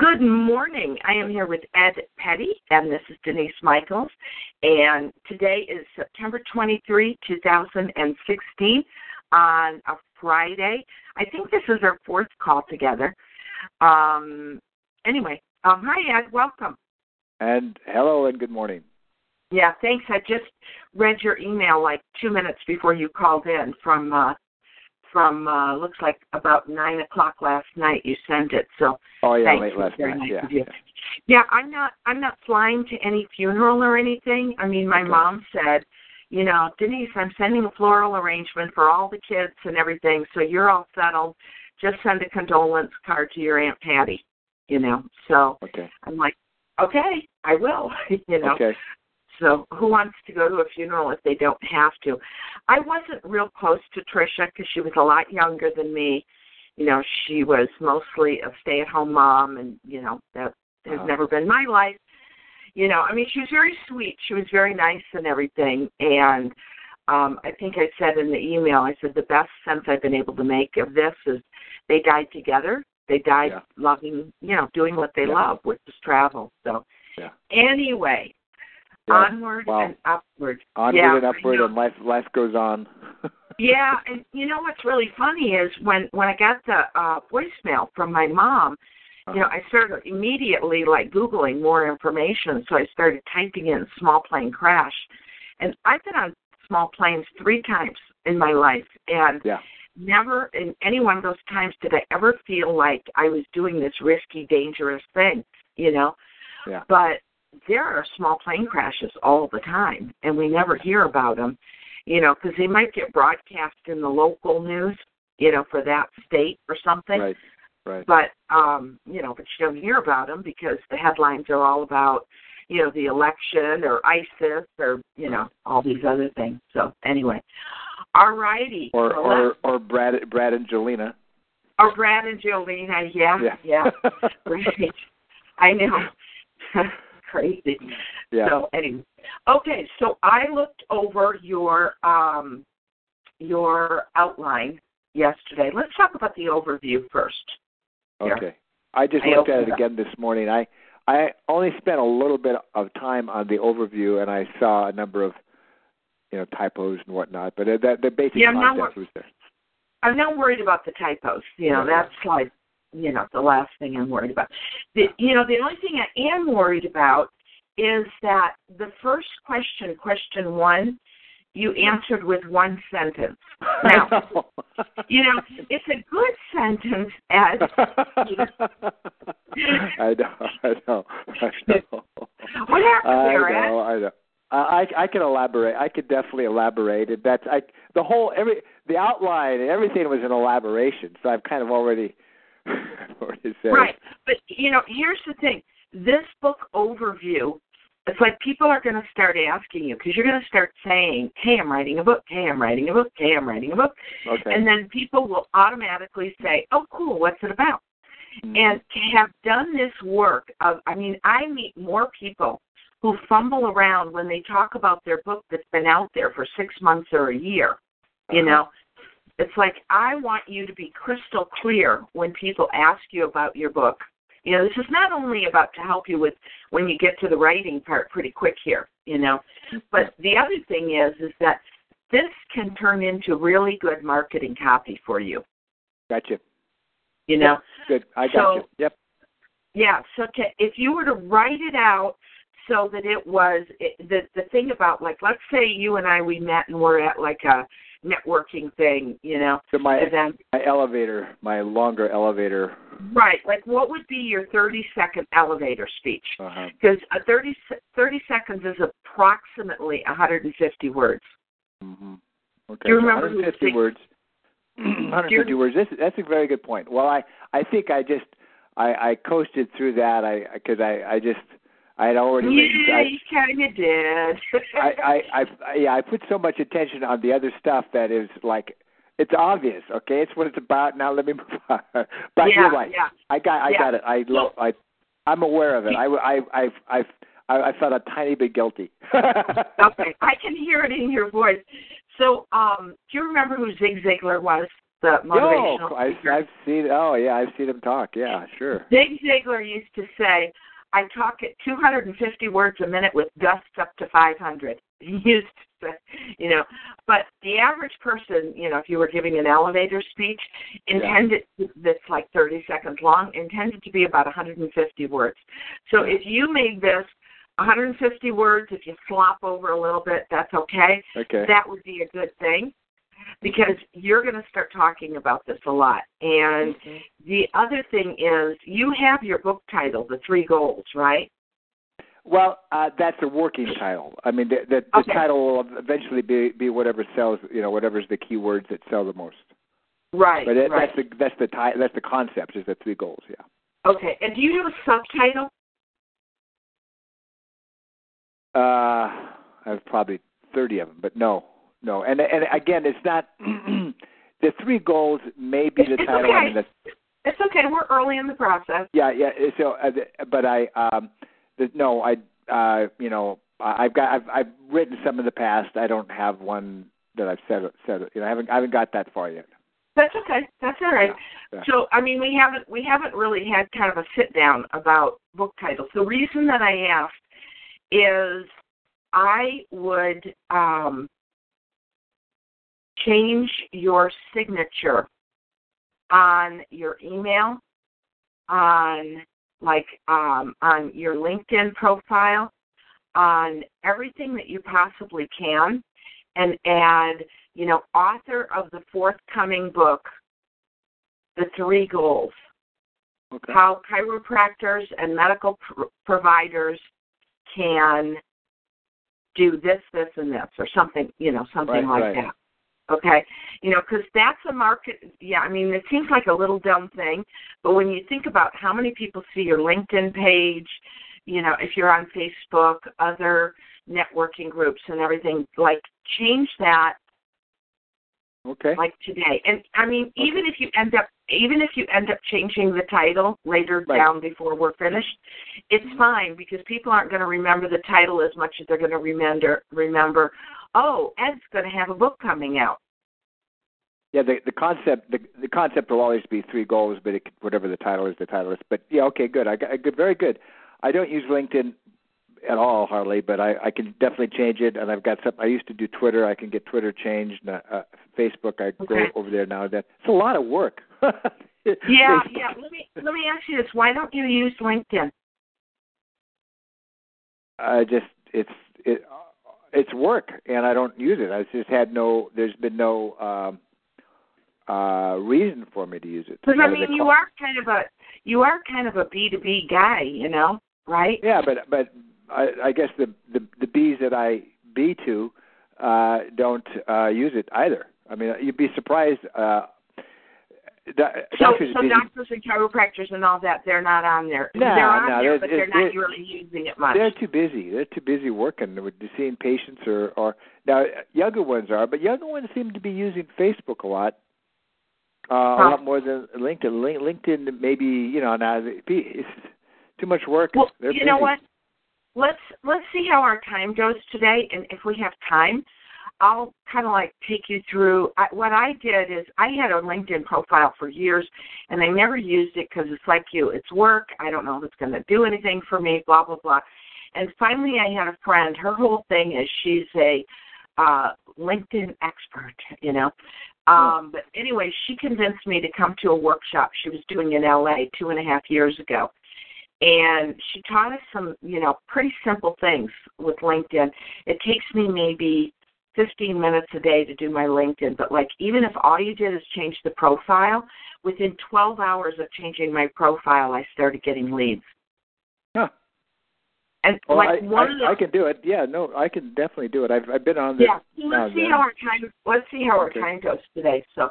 Good morning. I am here with Ed Petty, and this is Denise Michaels. And today is September 23, 2016, on a Friday. I think this is our fourth call together. Hi, Ed. Welcome. And hello and good morning. Yeah, thanks. I just read your email like 2 minutes before you called in from looks like about 9 o'clock last night you sent it. So oh, yeah, thank late you. Last night. Nice yeah, yeah. Yeah, I'm not flying to any funeral or anything. I mean, my mom said, you know, Denise, I'm sending a floral arrangement for all the kids and everything, so you're all settled. Just send a condolence card to your Aunt Patty, you know. So I'm like, okay, I will, you know. Okay. So who wants to go to a funeral if they don't have to? I wasn't real close to Tricia because she was a lot younger than me. You know, she was mostly a stay-at-home mom, and, you know, that has never been my life. You know, I mean, she was very sweet. She was very nice and everything. And I think I said in the email, I said the best sense I've been able to make of this is they died together. They died loving, you know, doing what they love, which is travel. So anyway... Yeah. Onward and upward. Onward and upward, and life goes on. Yeah, and you know what's really funny is when I got the voicemail from my mom, you know, I started immediately, like, Googling more information, so I started typing in small plane crash. And I've been on small planes 3 times in my life, and never in any one of those times did I ever feel like I was doing this risky, dangerous thing, you know. Yeah. But there are small plane crashes all the time, and we never hear about them, you know, because they might get broadcast in the local news, you know, for that state or something. Right, right. But, you know, but you don't hear about them because the headlines are all about, you know, the election or ISIS or, you know, all these other things. So, anyway. All righty. Or Brad and Jolena. Or Brad and Jolena, yeah. Right. I know. Crazy. Yeah. So anyway, okay. So I looked over your outline yesterday. Let's talk about the overview first. Here. Okay. I just looked at it again this morning. I only spent a little bit of time on the overview, and I saw a number of typos and whatnot. But the basic concept was there. I'm not worried about the typos. You know, that's like. You know, the last thing I'm worried about. The only thing I am worried about is that the first question, question one, you answered with one sentence. Now, you know, it's a good sentence, Ed. I know. What happened there, Ed? I know. I can elaborate. I could definitely elaborate. The outline, everything was an elaboration, so I've kind of already... Right, but you know, here's the thing. This book overview, it's like people are going to start asking you because you're going to start saying, "Hey, I'm writing a book. Hey, I'm writing a book. Hey, I'm writing a book," and then people will automatically say, "Oh, cool. What's it about?" Mm-hmm. And to have done this work of, I mean, I meet more people who fumble around when they talk about their book that's been out there for 6 months or a year. You know. It's like I want you to be crystal clear when people ask you about your book. You know, this is not only about to help you with when you get to the writing part pretty quick here, you know. But the other thing is that this can turn into really good marketing copy for you. Gotcha. You know. Good. I got you. Yep. Yeah. So if you were to write it out so that it was the thing about, like, let's say you and I, we met and we're at like a networking thing, you know. So my longer elevator. Right. Like, what would be your 30-second elevator speech? Because 30 seconds is approximately 150 words. Mm-hmm. Okay. Do you remember 150 words? 150 words. That's a very good point. Well, I think I coasted through that. I because I just I had already. Yeah, you kind of did. I put so much attention on the other stuff that is like, it's obvious, okay? It's what it's about. Now let me move on. But you're right. Yeah. I got it. I'm aware of it. I felt a tiny bit guilty. Okay, I can hear it in your voice. So, do you remember who Zig Ziglar was? The motivational speaker? I've seen him talk. Yeah, sure. Zig Ziglar used to say, I talk at 250 words a minute with gusts up to 500. He used to say, you know, but the average person, you know, if you were giving an elevator speech, intended that's like 30 seconds long, intended to be about 150 words. So if you made this 150 words, if you slop over a little bit, that's okay. Okay. That would be a good thing, because you're going to start talking about this a lot. And the other thing is, you have your book title, The Three Goals, right? Well, that's a working title. I mean, the title will eventually be whatever sells, you know, whatever's the key words that sell the most. Right. But that's the concept, is the three goals, yeah. Okay. And do you have a subtitle? I have probably 30 of them, but no. And again, it's not the three goals may be the title. Okay. It's okay. We're early in the process. Yeah. So, but I've written some in the past. I don't have one that I've said. You know, I haven't got that far yet. That's okay. That's all right. Yeah. So, I mean, we haven't really had kind of a sit down about book titles. The reason that I asked is I would change your signature on your email, on your LinkedIn profile, on everything that you possibly can, and add, you know, author of the forthcoming book, The Three Goals. Okay. How chiropractors and medical providers can do this, this, and this, or something, you know, something like that. Okay, you know, because that's a market. Yeah, I mean, it seems like a little dumb thing, but when you think about how many people see your LinkedIn page, you know, if you're on Facebook, other networking groups and everything, like, change that. Okay. Like today, and I mean, even if you end up changing the title later down before we're finished, it's fine, because people aren't going to remember the title as much as they're going to remember. Oh, Ed's going to have a book coming out. Yeah, the concept will always be three goals, but whatever the title is, the title is. But yeah, okay, good. Very good. I don't use LinkedIn at all, hardly, but I can definitely change it. And I've got something. I used to do Twitter. I can get Twitter changed. Facebook, I go over there now and then. It's a lot of work. Yeah. Let me ask you this: why don't you use LinkedIn? It's work, and I don't use it. There's been no reason for me to use it. But I mean, you are kind of a B2B guy, you know, right? Yeah, but I guess the B's that I B to don't use it either. I mean, you'd be surprised. So doctors and chiropractors and all that, they're not on there. They're not really using it much. They're too busy. They're too busy working, seeing patients or now younger ones are, but younger ones seem to be using Facebook a lot, a lot more than LinkedIn. LinkedIn maybe, you know, now it's too much work. Well, you know what? Let's see how our time goes today, and if we have time, I'll kind of like take you through. What I did is I had a LinkedIn profile for years, and I never used it because it's like you. It's work. I don't know if it's going to do anything for me, blah, blah, blah. And finally I had a friend. Her whole thing is she's a LinkedIn expert, you know. But anyway, she convinced me to come to a workshop she was doing in L.A. 2.5 years ago. And she taught us some, you know, pretty simple things with LinkedIn. It takes me maybe 15 minutes a day to do my LinkedIn, but like even if all you did is change the profile, within 12 hours of changing my profile, I started getting leads. Huh. And well, like I can do it. Yeah, no, I can definitely do it. I've been on this. Yeah, let's see how our time goes today. So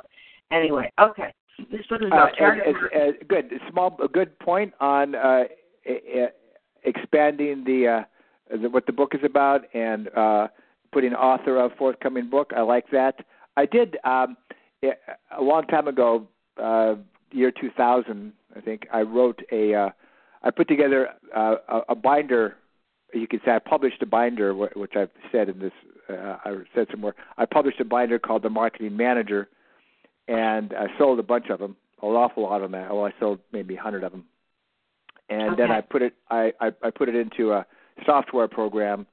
anyway, okay. This one is good. Small good point on expanding the what the book is about and putting author of forthcoming book. I like that. I did a long time ago, year 2000, I think. I wrote I put together a binder. You could say I published a binder, which I've said in this. I said somewhere I published a binder called The Marketing Manager, and I sold a bunch of them, an awful lot of them. Well, I sold maybe 100 of them, and then I put it. I put it into a software program,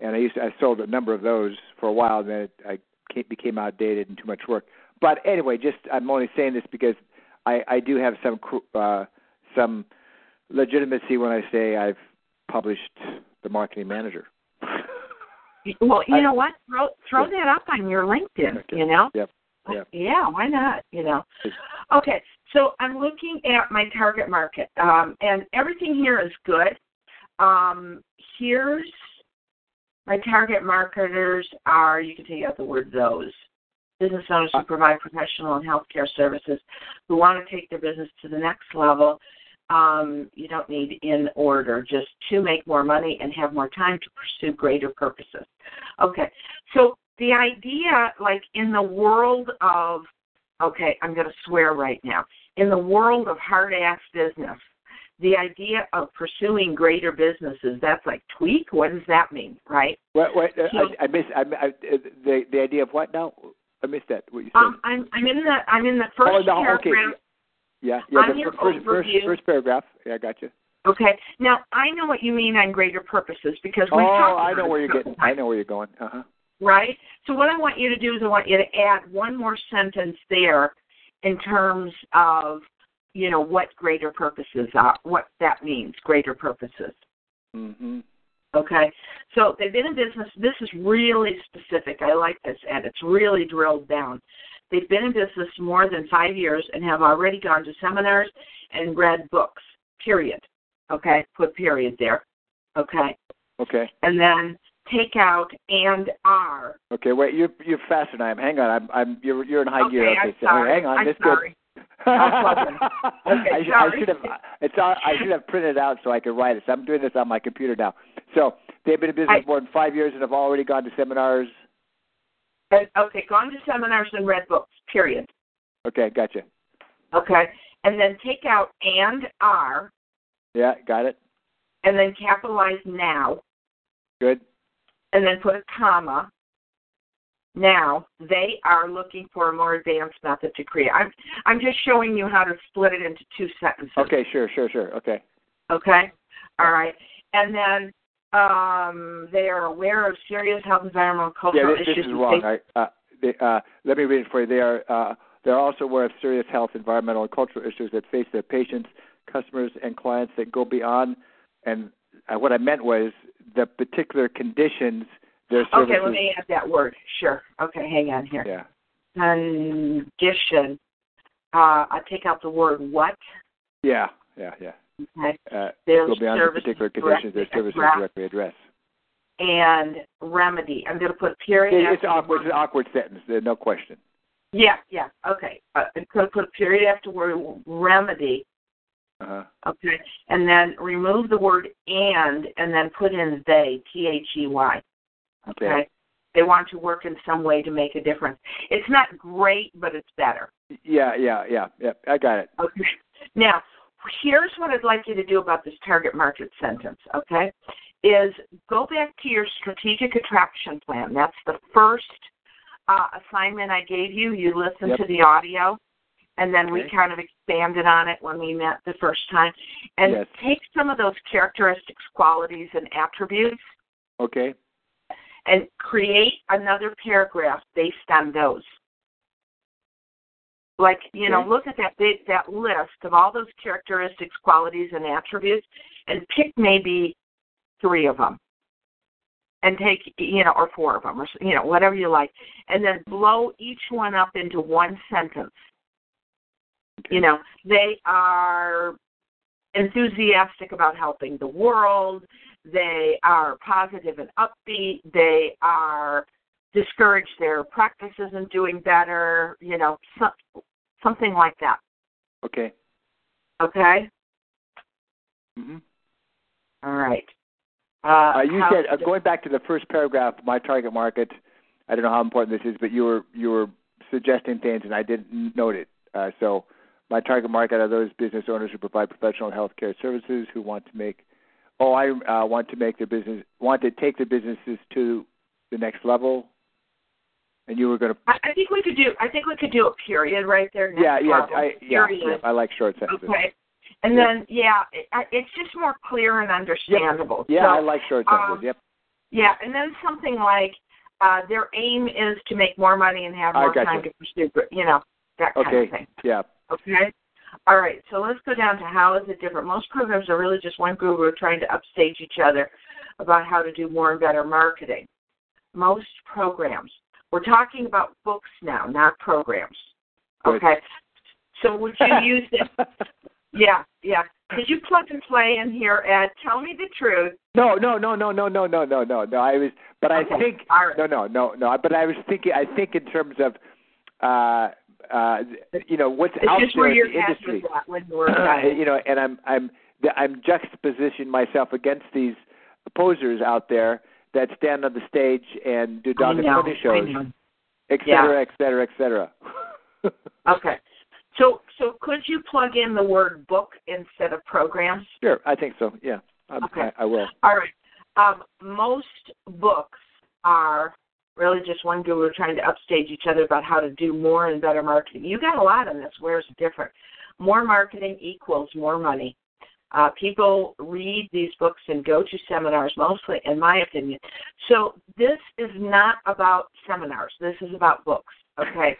and I sold a number of those for a while, and then it became outdated and too much work. But anyway, I'm only saying this because I do have some legitimacy when I say I've published The Marketing Manager. Well, you know what? Throw that up on your LinkedIn, okay. You know? Yep. Yep. Yeah, why not, you know? Okay, so I'm looking at my target market, and everything here is good. Here's my target marketers are, you can take out the word those, business owners who provide professional and healthcare services who want to take their business to the next level. You don't need in order, just to make more money and have more time to pursue greater purposes. Okay, so the idea, like in the world of, okay, I'm going to swear right now, in the world of hard-ass business, the idea of pursuing greater businesses, that's like tweak? What does that mean, right? The idea of what now? I missed that, what you said. I'm in the first paragraph. Okay. Yeah, the first paragraph. Yeah, I got you. Okay. Now, I know what you mean on greater purposes because we talked about it. I know where you're going. Uh-huh. Right? So what I want you to do is I want you to add one more sentence there in terms of, you know, what greater purposes are, what that means, greater purposes. Mm-hmm. Okay. So they've been in business. This is really specific. I like this, Ed. It's really drilled down. They've been in business more than 5 years and have already gone to seminars and read books, period. Okay, put period there. Okay. And then take out and are. Okay, wait, you're faster than I am. Hang on, you're in high gear. Okay, sorry. Hang on, I'm sorry. Good. Okay, sorry. I should have printed it out so I could write it. So I'm doing this on my computer now. So they've been in business more than 5 years and have already gone to seminars. Okay, gone to seminars and read books, period. Okay, gotcha. Okay, and then take out and are. Yeah, got it. And then capitalize now. Good. And then put a comma. Now, they are looking for a more advanced method to create. I'm just showing you how to split it into two sentences. Okay, sure, Okay, all right. And then... they are aware of serious health, environmental, cultural issues. Yeah, this is wrong. Let me read it for you. They're also aware of serious health, environmental, and cultural issues that face their patients, customers, and clients that go beyond. And what I meant was the particular conditions their services. Okay, let me add that word. Sure. Okay, hang on here. Yeah. Condition. I take out the word what. Yeah. Okay. Go beyond the particular conditions their services directly address. And remedy. I'm going to put period. It's an awkward sentence. There's no question. Yeah. Okay. I'm going to put period after word remedy. Uh-huh. Okay. And then remove the word and then put in they, T-H-E-Y. Okay. They want to work in some way to make a difference. It's not great, but it's better. Yeah. I got it. Okay. Now, here's what I'd like you to do about this target market sentence, okay, is go back to your strategic attraction plan. That's the first assignment I gave you. You listened to the audio, and then we kind of expanded on it when we met the first time. And take some of those characteristics, qualities, and attributes, okay, and create another paragraph based on those. Like, you know, look at that list of all those characteristics, qualities, and attributes, and pick maybe 3 of them and take, you know, or 4 of them or, you know, whatever you like, and then blow each one up into one sentence. Okay. You know, they are enthusiastic about helping the world. They are positive and upbeat. They are discourage their practices and doing better, you know, something like that. Okay. Mm-hmm. All right. You said, going back to the first paragraph, my target market, I don't know how important this is, but you were suggesting things, and I didn't note it. So my target market are those business owners who provide professional health care services who want to make – want to take their businesses to the next level. And you were going to – I think we could do a period right there. I like short sentences. Okay. And then, it's just more clear and understandable. Yeah, so, I like short sentences, Yeah, and then something like their aim is to make more money and have more time to pursue, that kind of thing. Yeah. Okay? All right, so let's go down to how is it different. Most programs are really just one guru trying to upstage each other about how to do more and better marketing. Most programs. We're talking about books now, not programs. Okay? Good. So would you use this... Yeah. Did you plug and play in here, Ed? Tell me the truth. No. But I was thinking. I think in terms of, what's out there in the industry. And I'm juxtapositioning myself against these posers out there that stand on the stage and do dog and pony shows, et cetera. Okay. So could you plug in the word book instead of programs? Sure, I think so, yeah. I will. All right. Most books are really just one guru trying to upstage each other about how to do more and better marketing. You got a lot on this. Where's it different? More marketing equals more money. People read these books and go to seminars mostly, in my opinion. So this is not about seminars. This is about books, okay?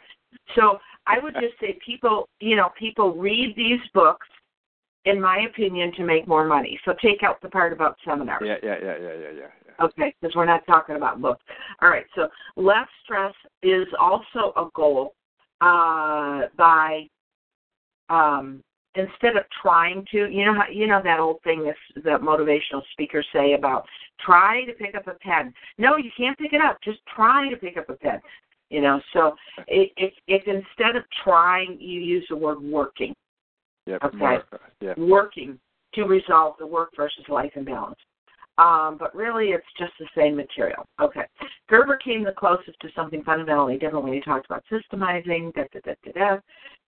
So I would just say people read these books, in my opinion, to make more money. So take out the part about seminars. Yeah. Okay, because we're not talking about books. All right, so less stress is also a goal by instead of trying to, that old thing that motivational speakers say about try to pick up a pen. No, you can't pick it up. Just try to pick up a pen. So if instead of trying, you use the word working. Working to resolve the work versus life imbalance. But really, it's just the same material. Okay. Gerber came the closest to something fundamentally different when he talked about systemizing.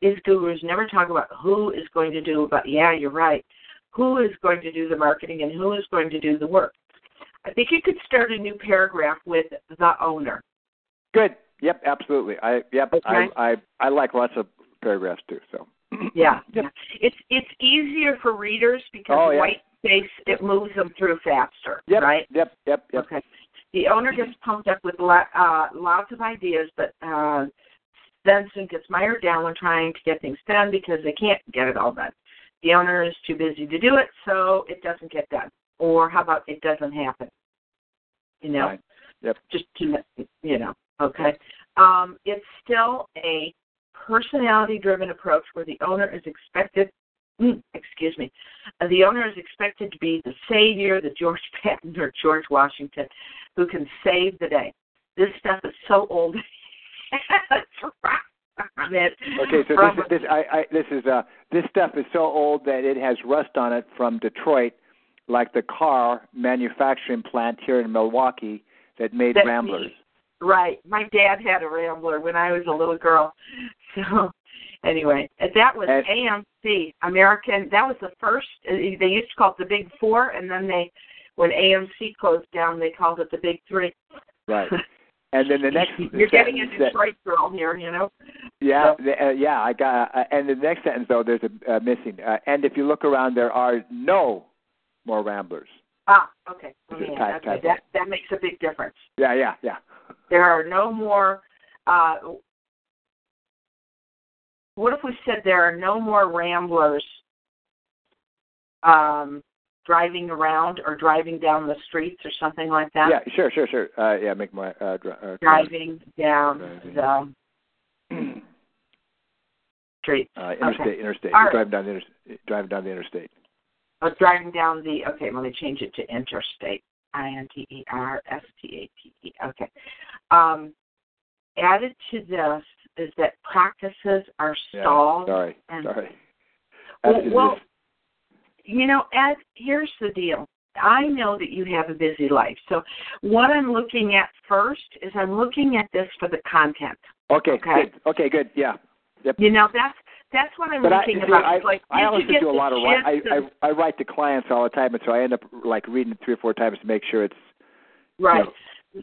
These gurus never talk about who is going to do, but you're right. Who is going to do the marketing and who is going to do the work? I think you could start a new paragraph with the owner. Good. Yep, absolutely. I like lots of paragraphs too. So it's easier for readers because white space it moves them through faster. Yep. Okay. The owner gets pumped up with lots of ideas, but then soon gets mired down when trying to get things done because they can't get it all done. The owner is too busy to do it, so it doesn't get done. Or how about it doesn't happen? Right. Yep. Just Okay. It's still a personality-driven approach where the owner is expected. The owner is expected to be the savior, the George Patton or George Washington, who can save the day. This stuff is so old. Okay, so this stuff is so old that it has rust on it from Detroit, like the car manufacturing plant here in Milwaukee that made Ramblers. Right. My dad had a Rambler when I was a little girl. So anyway, that was AMC American. That was the first. They used to call it the Big Four, and then when AMC closed down, they called it the Big Three. Right. And then the next. You're getting a Detroit girl here, Yeah, so. I got. And the next sentence, though, there's a missing. And if you look around, there are no more Ramblers. Ah, okay. That makes a big difference. Yeah. There are no more, what if we said there are no more Ramblers driving around or driving down the streets or something like that? Yeah, sure. Make my driving down the streets. Interstate. Right. Driving down the interstate. Driving down the, okay, let me change it to interstate. INTERSTATE. Okay. Added to this is that practices are stalled. Sorry. Ed, here's the deal. I know that you have a busy life. So what I'm looking at first is I'm looking at this for the content. Okay, good. Yeah. Yep. You know, that's what I'm thinking about. I also do a lot of writing. I write to clients all the time, and so I end up like reading it 3 or 4 times to make sure it's right. You know.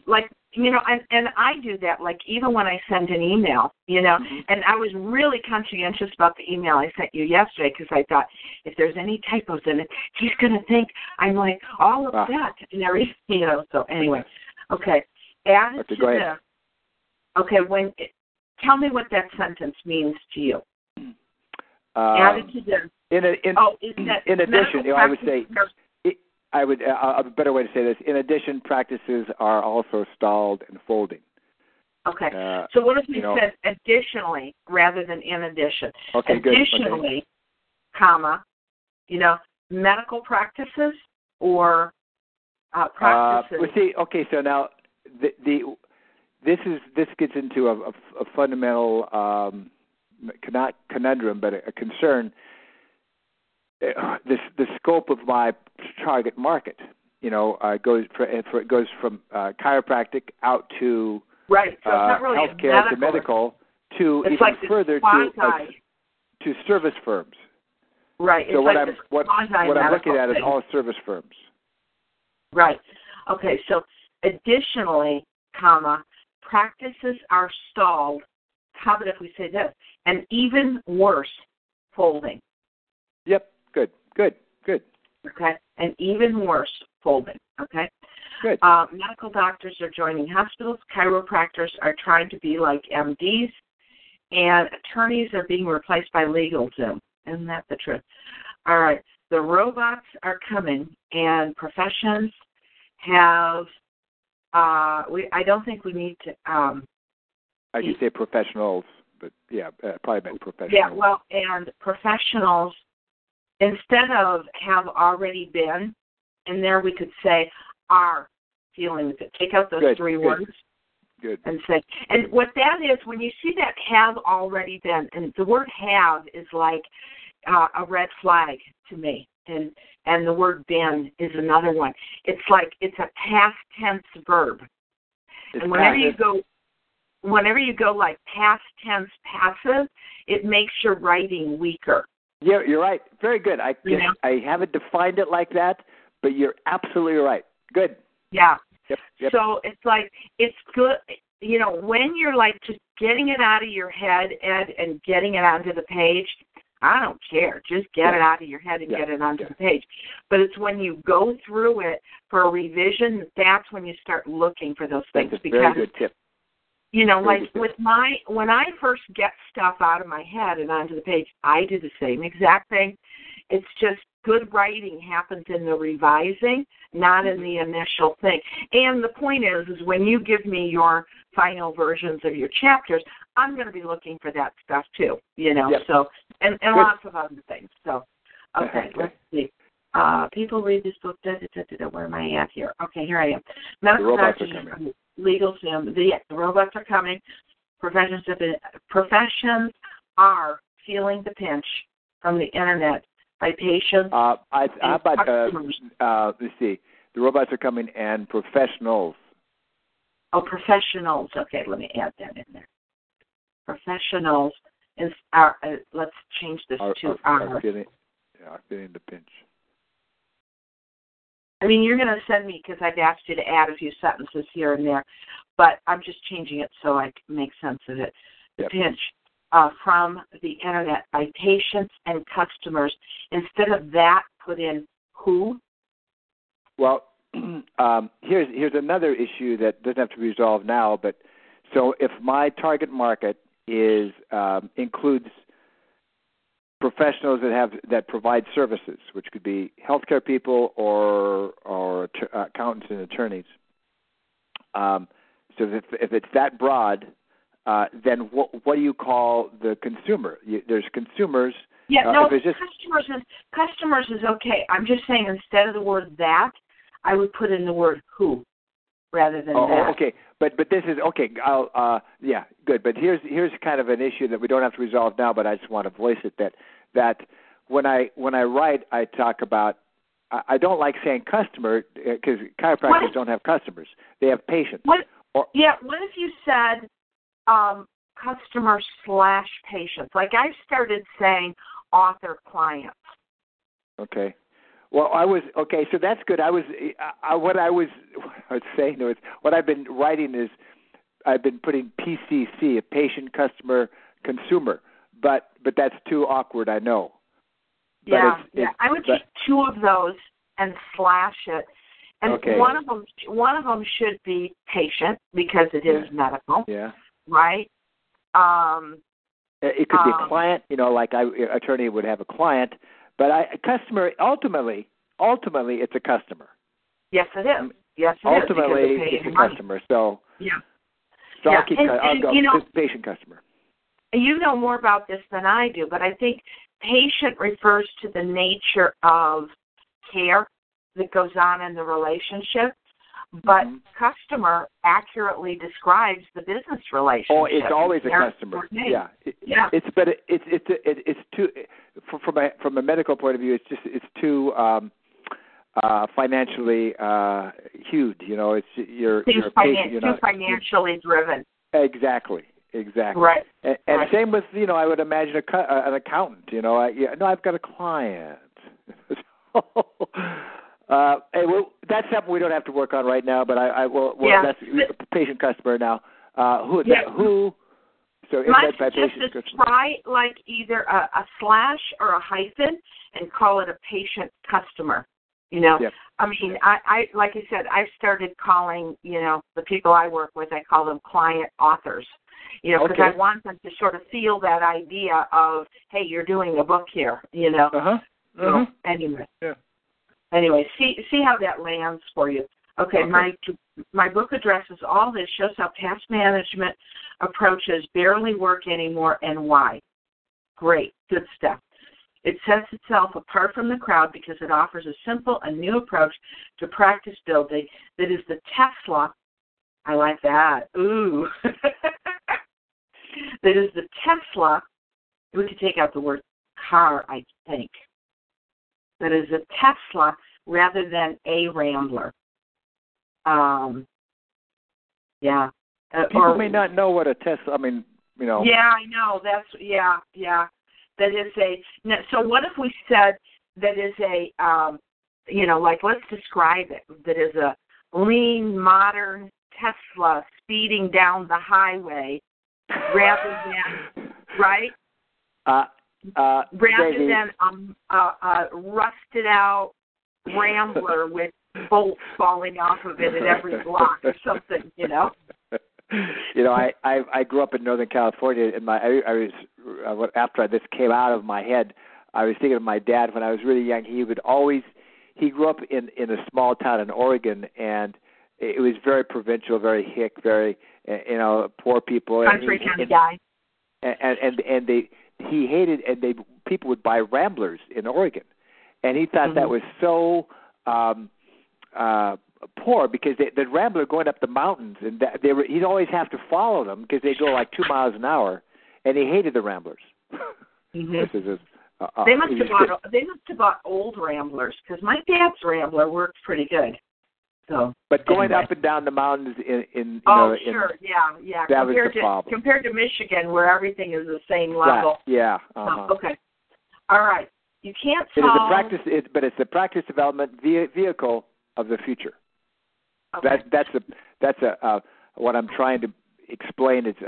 Like, you know, and I do that. Like even when I send an email, you know, mm-hmm. and I was really conscientious about the email I sent you yesterday because I thought if there's any typos in it, he's going to think I'm like all upset and everything. You know. So anyway, okay. Tell me what that sentence means to you. In addition, you know, I would say, a better way to say this, in addition, practices are also stalled and folding. Okay. So what if we said additionally rather than in addition? Okay, additionally, comma, you know, medical practices or practices? So now this gets into a fundamental not conundrum, but a concern. The scope of my target market, you know, goes from chiropractic out to really healthcare to medical to it's even like further to service firms. Right. So what I'm looking at is all service firms. Right. Okay. So additionally, comma, practices are stalled. How about if we say this? And even worse, folding. Yep. Good. Okay. And even worse, folding. Okay. Good. Medical doctors are joining hospitals. Chiropractors are trying to be like MDs. And attorneys are being replaced by Legal Zoom. Isn't that the truth? All right. The robots are coming, and professions have I don't think we need to I could say professionals, but yeah, probably meant professionals. Yeah, well, and professionals, instead of have already been, and there we could say are dealing with it. Take out those three words. Good. And say, and what that is, when you see that have already been, and the word have is like a red flag to me, and the word been is another one. It's like it's a past tense verb. It's and whenever you go... Whenever you go like past tense passive, it makes your writing weaker. Yeah, you're right. Very good. I haven't defined it like that, but you're absolutely right. Good. Yeah. Yep. So it's like it's good. You know, when you're like just getting it out of your head, Ed, and getting it onto the page, I don't care. Just get it out of your head and get it onto the page. But it's when you go through it for a revision, that's when you start looking for those things. That's a very good tip. You know, like with when I first get stuff out of my head and onto the page, I do the same exact thing. It's just good writing happens in the revising, not in the initial thing. And the point is when you give me your final versions of your chapters, I'm going to be looking for that stuff too, you know, so, and lots of other things. So, okay. Let's see. People read this book, where am I at here? Okay, here I am. Medical doctors, Legal Zoom, the robots are coming. Professions are feeling the pinch from the internet by patients. Let's see. The robots are coming and professionals. Oh, professionals. Okay, let me add that in there. Professionals is our. Let's change this to our. Are feeling the pinch. I mean, you're going to send me, because I've asked you to add a few sentences here and there, but I'm just changing it so I can make sense of it. The pinch from the internet by patients and customers. Instead of that, put in who? Well, here's another issue that doesn't have to be resolved now, but so if my target market is includes professionals that provide services, which could be healthcare people or accountants and attorneys. So if it's that broad, then what do you call the consumer? There's consumers. Yeah, customers is okay. I'm just saying instead of the word that, I would put in the word who rather than that. Okay, but this is okay. I'll good. But here's kind of an issue that we don't have to resolve now, but I just want to voice it that when I write, I talk about I don't like saying customer because chiropractors don't have customers. They have patients. What if you said customer/patients? Like I started saying author clients. Okay. Well, so that's good. What I've been writing is I've been putting PCC, a patient, customer, consumer, but that's too awkward, I know. But I would take two of those and slash it, and okay. one of them should be patient because it is medical, right? It could be a client, like attorney would have a client, but a customer ultimately it's a customer. Yes, it is. Yes, it ultimately, is. Ultimately, it's a customer. So I'll keep. Patient customer. You know more about this than I do, but I think patient refers to the nature of care that goes on in the relationship, but customer accurately describes the business relationship. Oh, it's always a customer. Yeah, it's too from a medical point of view. It's too financially huge. You're a patient. Too financially driven. Exactly. Right. And right. Same with, I would imagine an accountant, I've got a client. That's something we don't have to work on right now, but I will. Well, yeah. That's patient customer now. My suggestion is try like either a slash or a hyphen and call it a patient customer. I like I said, I've started calling, the people I work with, I call them client authors. Because I want them to sort of feel that idea of, hey, you're doing a book here, Anyway. Yeah. Anyway, see how that lands for you. Okay. My book addresses all this, shows how past management approaches barely work anymore and why. Great. Good stuff. It sets itself apart from the crowd because it offers a simple and new approach to practice building that is the Tesla. I like that. Ooh. That is the Tesla. We could take out the word car, I think. That is a Tesla rather than a Rambler. People may not know what a Tesla. Yeah, I know. That's That is a. So what if we said that is a. Let's describe it. That is a lean, modern Tesla speeding down the highway. Rather than, right? Rather than a rusted out Rambler with bolts falling off of it at every block or something, I grew up in Northern California, and after this came out of my head, I was thinking of my dad when I was really young. He grew up in a small town in Oregon, and it was very provincial, very hick, very poor people. Country kind of guy. And he hated, and people would buy Ramblers in Oregon, and he thought that was so poor because the Rambler going up the mountains, and he'd always have to follow them because they go like 2 miles an hour, and he hated the Ramblers. They must have bought old Ramblers because my dad's Rambler worked pretty good. So, but going up and down the mountains that was the problem. Compared to Michigan, where everything is the same level. Yeah. Okay. All right. You can't solve. It's the practice development vehicle of the future. Okay. That's what I'm trying to explain. It's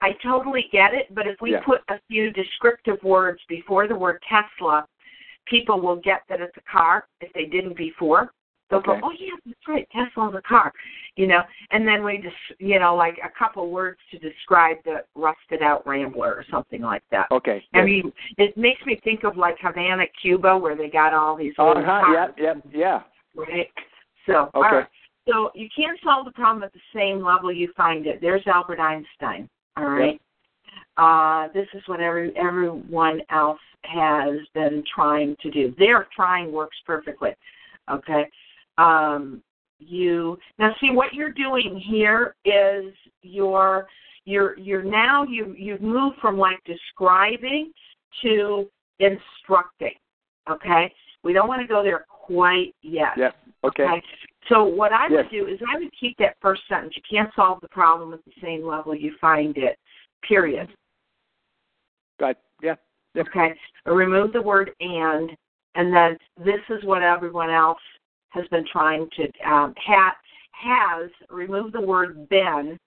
I totally get it, but if we put a few descriptive words before the word Tesla. People will get that it's a car if they didn't before. They'll go, oh, yeah, that's right, Tesla's a car, And then we just, like a couple words to describe the rusted-out Rambler or something like that. Okay. It makes me think of, like, Havana, Cuba, where they got all these old cars. Yeah. Right? So, all right. So you can't solve the problem at the same level you find it. There's Albert Einstein, all right? Yep. This is what everyone else has been trying to do. Their trying works perfectly, okay? Now, see, what you're doing here is you've moved from, like, describing to instructing, okay? We don't want to go there quite yet. Yeah. Okay. So what I would do is I would keep that first sentence. You can't solve the problem at the same level you find it, period. Got it. Yeah. Yep. Okay. Or remove the word and then this is what everyone else has been trying to has. Remove the word been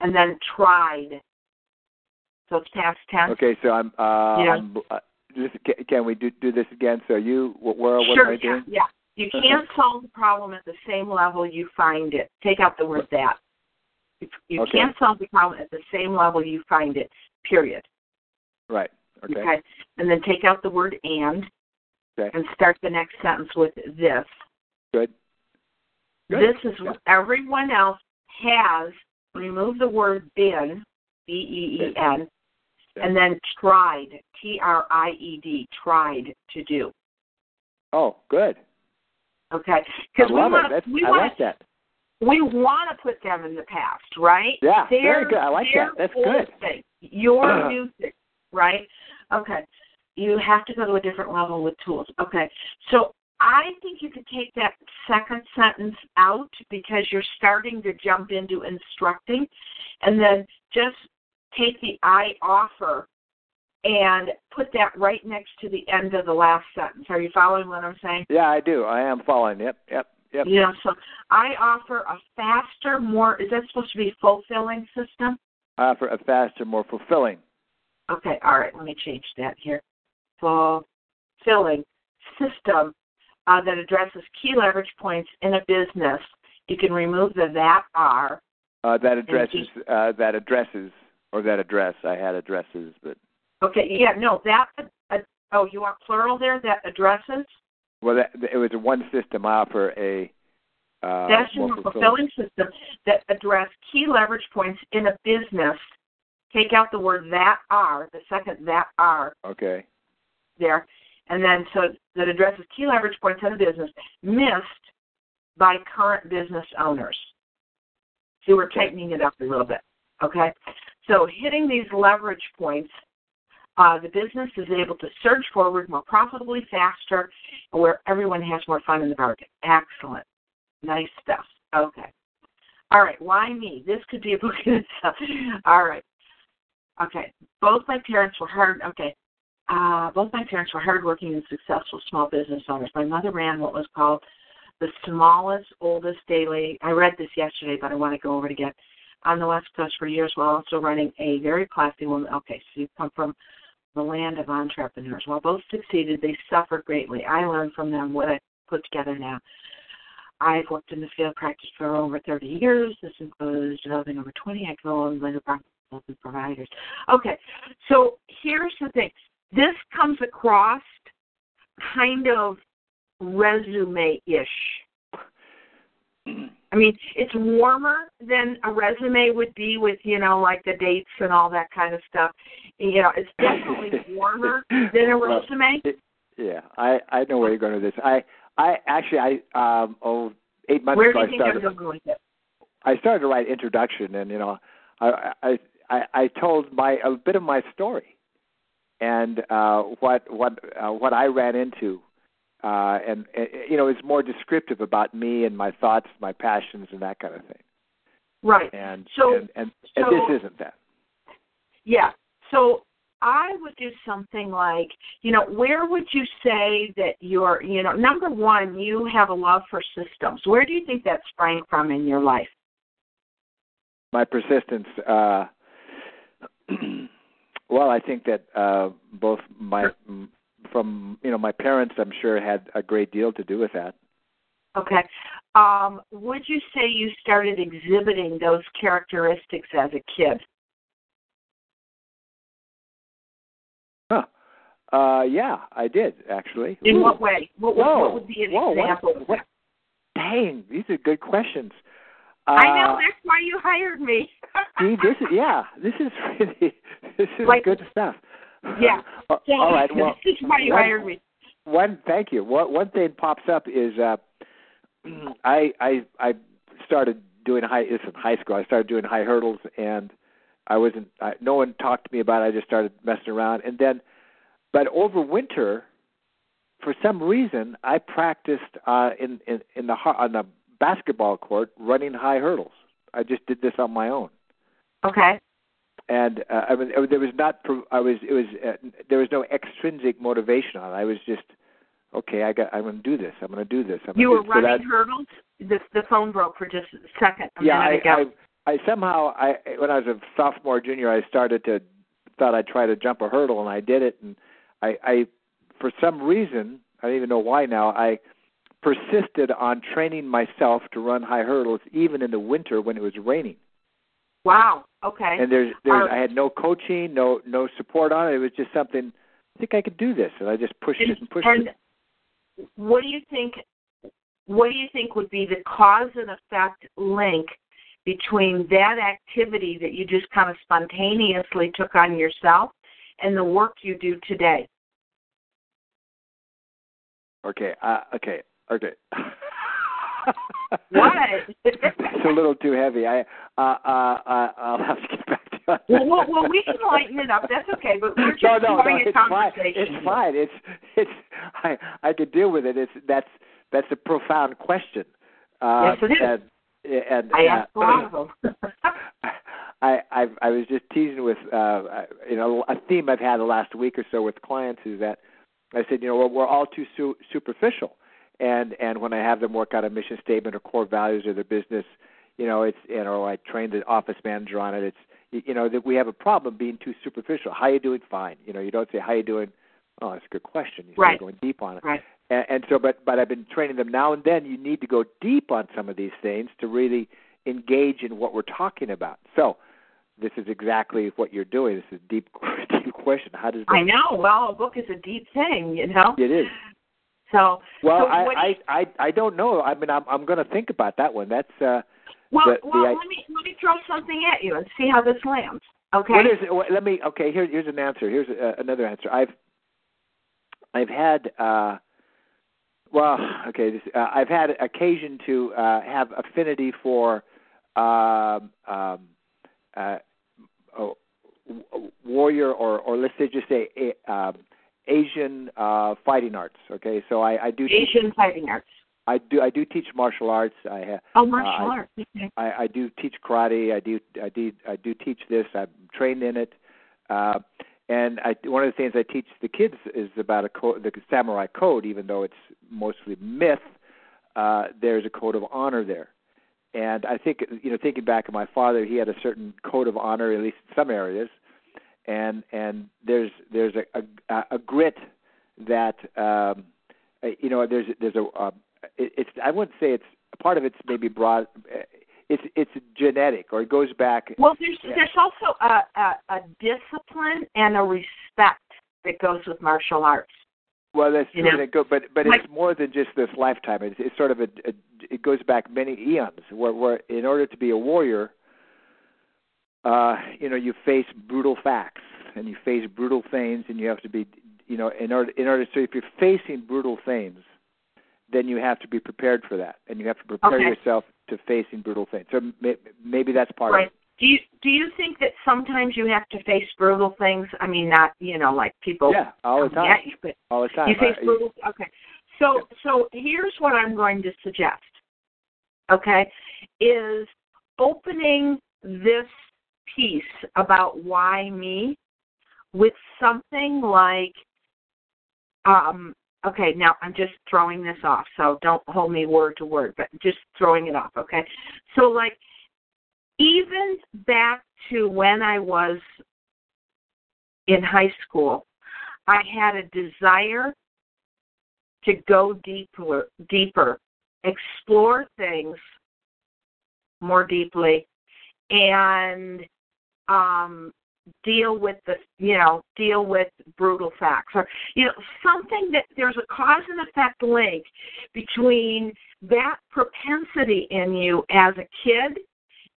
and then tried. So it's past tense. Okay, so I'm can we do this again? So you, what am I doing? Yeah. You can't solve the problem at the same level you find it. Take out the word that. You can't solve the problem at the same level you find it, period. Right. Okay. And then take out the word and and start the next sentence with this. Good. This is what everyone else has. Remove the word been, B-E-E-N, and then tried, T-R-I-E-D, tried to do. Oh, good. Okay. I love it. I like that. We want to put them in the past, right? Yeah, very good. I like that. That's good. Your music, right? Okay. You have to go to a different level with tools. Okay. So I think you could take that second sentence out because you're starting to jump into instructing, and then just take the I offer and put that right next to the end of the last sentence. Are you following what I'm saying? Yeah, I do. I am following. Yep. You know, so I offer a faster, more, is that supposed to be fulfilling system? I offer a faster, more fulfilling. Okay, all right, let me change that here. Fulfilling system that addresses key leverage points in a business. You can remove the that are. That addresses. I had addresses, but. Okay, yeah, no, that, you want plural there, that addresses? Well, it was one system. I offer a fulfilling system that address key leverage points in a business. Take out the word that are, the second that are. Okay. There. And then so that addresses key leverage points in a business missed by current business owners. So we're tightening it up a little bit. Okay. So hitting these leverage points, the business is able to surge forward more profitably, faster, where everyone has more fun in the market. Excellent. Nice stuff. Okay. All right. Why me? This could be a book in itself. All right. Okay. Both my parents were hardworking and successful small business owners. My mother ran what was called the smallest, oldest daily. I read this yesterday, but I want to go over it again. On the West Coast for years while also running a very classy woman. Okay, so you come from the land of entrepreneurs. While both succeeded, they suffered greatly. I learned from them what I put together now. I've worked in the field practice for over 30 years. This includes developing over 20 agile and labor practices providers. Okay, so here's the thing. This comes across kind of resume-ish. I mean, it's warmer than a resume would be with, you know, like the dates and all that kind of stuff. You know, it's definitely warmer than a resume. I know where you're going with this. I actually 8 months ago I started. Where do you think I'm going with it? I started to write introduction, and you know, I told a bit of my story, and what I ran into. And you know, it's more descriptive about me and my thoughts, my passions, and that kind of thing. Right. And this isn't that. Yeah. So I would do something like, you know, where would you say that you're, you know, number one, you have a love for systems. Where do you think that sprang from in your life? My persistence. Well, I think that both my... From, you know, my parents, I'm sure, had a great deal to do with that. Okay. Would you say you started exhibiting those characteristics as a kid? Yeah, I did, actually. In what way? What would be an example? What? Dang, these are good questions. I know, that's why you hired me. See, this is like, good stuff. Yeah. All right. Well, this is why you hired me. Thank you. One thing pops up is I started doing high school. I started doing high hurdles, and no one talked to me about it. I just started messing around, but over winter, for some reason, I practiced on the basketball court running high hurdles. I just did this on my own. Okay. And I mean, there was not. I was. It was. There was no extrinsic motivation on it. I was just, okay. I'm going to do this. You were running hurdles. The phone broke for just a second. I somehow when I was a sophomore, junior, I thought I'd try to jump a hurdle, and I did it. And I for some reason, I don't even know why now, I persisted on training myself to run high hurdles, even in the winter when it was raining. Wow. Okay. And I had no coaching, no support on it. It was just something. I think I could do this, and I just pushed it. What do you think would be the cause and effect link between that activity that you just kind of spontaneously took on yourself and the work you do today? Okay. What? It's a little too heavy. I'll have to get back to you. Well, we can lighten it up. That's okay. But we're just having a conversation. It's fine. It's I could deal with it. That's a profound question. Yes, it is. And I asked a lot of them. I was just teasing with a theme I've had the last week or so with clients is that I said we're all too superficial. And when I have them work out a mission statement or core values of their business, I trained the office manager on it. It's that we have a problem being too superficial. How you doing? Fine. You don't say how you doing. Oh, that's a good question. You start going deep on it. Right. And so, but I've been training them now and then. You need to go deep on some of these things to really engage in what we're talking about. So this is exactly what you're doing. This is a deep question. How does that? I know. Well, a book is a deep thing. It is. I don't know. I mean, I'm going to think about that one. That's let me throw something at you and see how this lands. Okay. What is it? Here's an answer. Here's another answer. I've had occasion to have affinity for warrior or let's just say. Asian fighting arts. Okay, so I do Asian teach, fighting arts. I do teach martial arts. Martial arts. Okay. I do teach karate. I do teach this. I'm trained in it. One of the things I teach the kids is about the samurai code. Even though it's mostly myth, there's a code of honor there. And I think thinking back to my father, he had a certain code of honor, at least in some areas. And there's a grit that there's I wouldn't say it's part of it's maybe broad, it's genetic or it goes back. Well, there's also a discipline and a respect that goes with martial arts. Well, that's true, but it's more than just this lifetime. It's sort of it goes back many eons where in order to be a warrior. You face brutal facts and you face brutal things, and you have to be, in order. So if you're facing brutal things, then you have to be prepared for that, and you have to prepare yourself to facing brutal things. So maybe that's part of it. Do you think that sometimes you have to face brutal things? I mean, not like people. Yeah, all the time. At you, but all the time. You face brutal. Okay. So here's what I'm going to suggest. Okay, is opening this piece about why me with something like, now I'm just throwing this off, so don't hold me word to word, but just throwing it off, okay? So, like, even back to when I was in high school, I had a desire to go deeper, explore things more deeply, and deal with brutal facts, or something that there's a cause and effect link between that propensity in you as a kid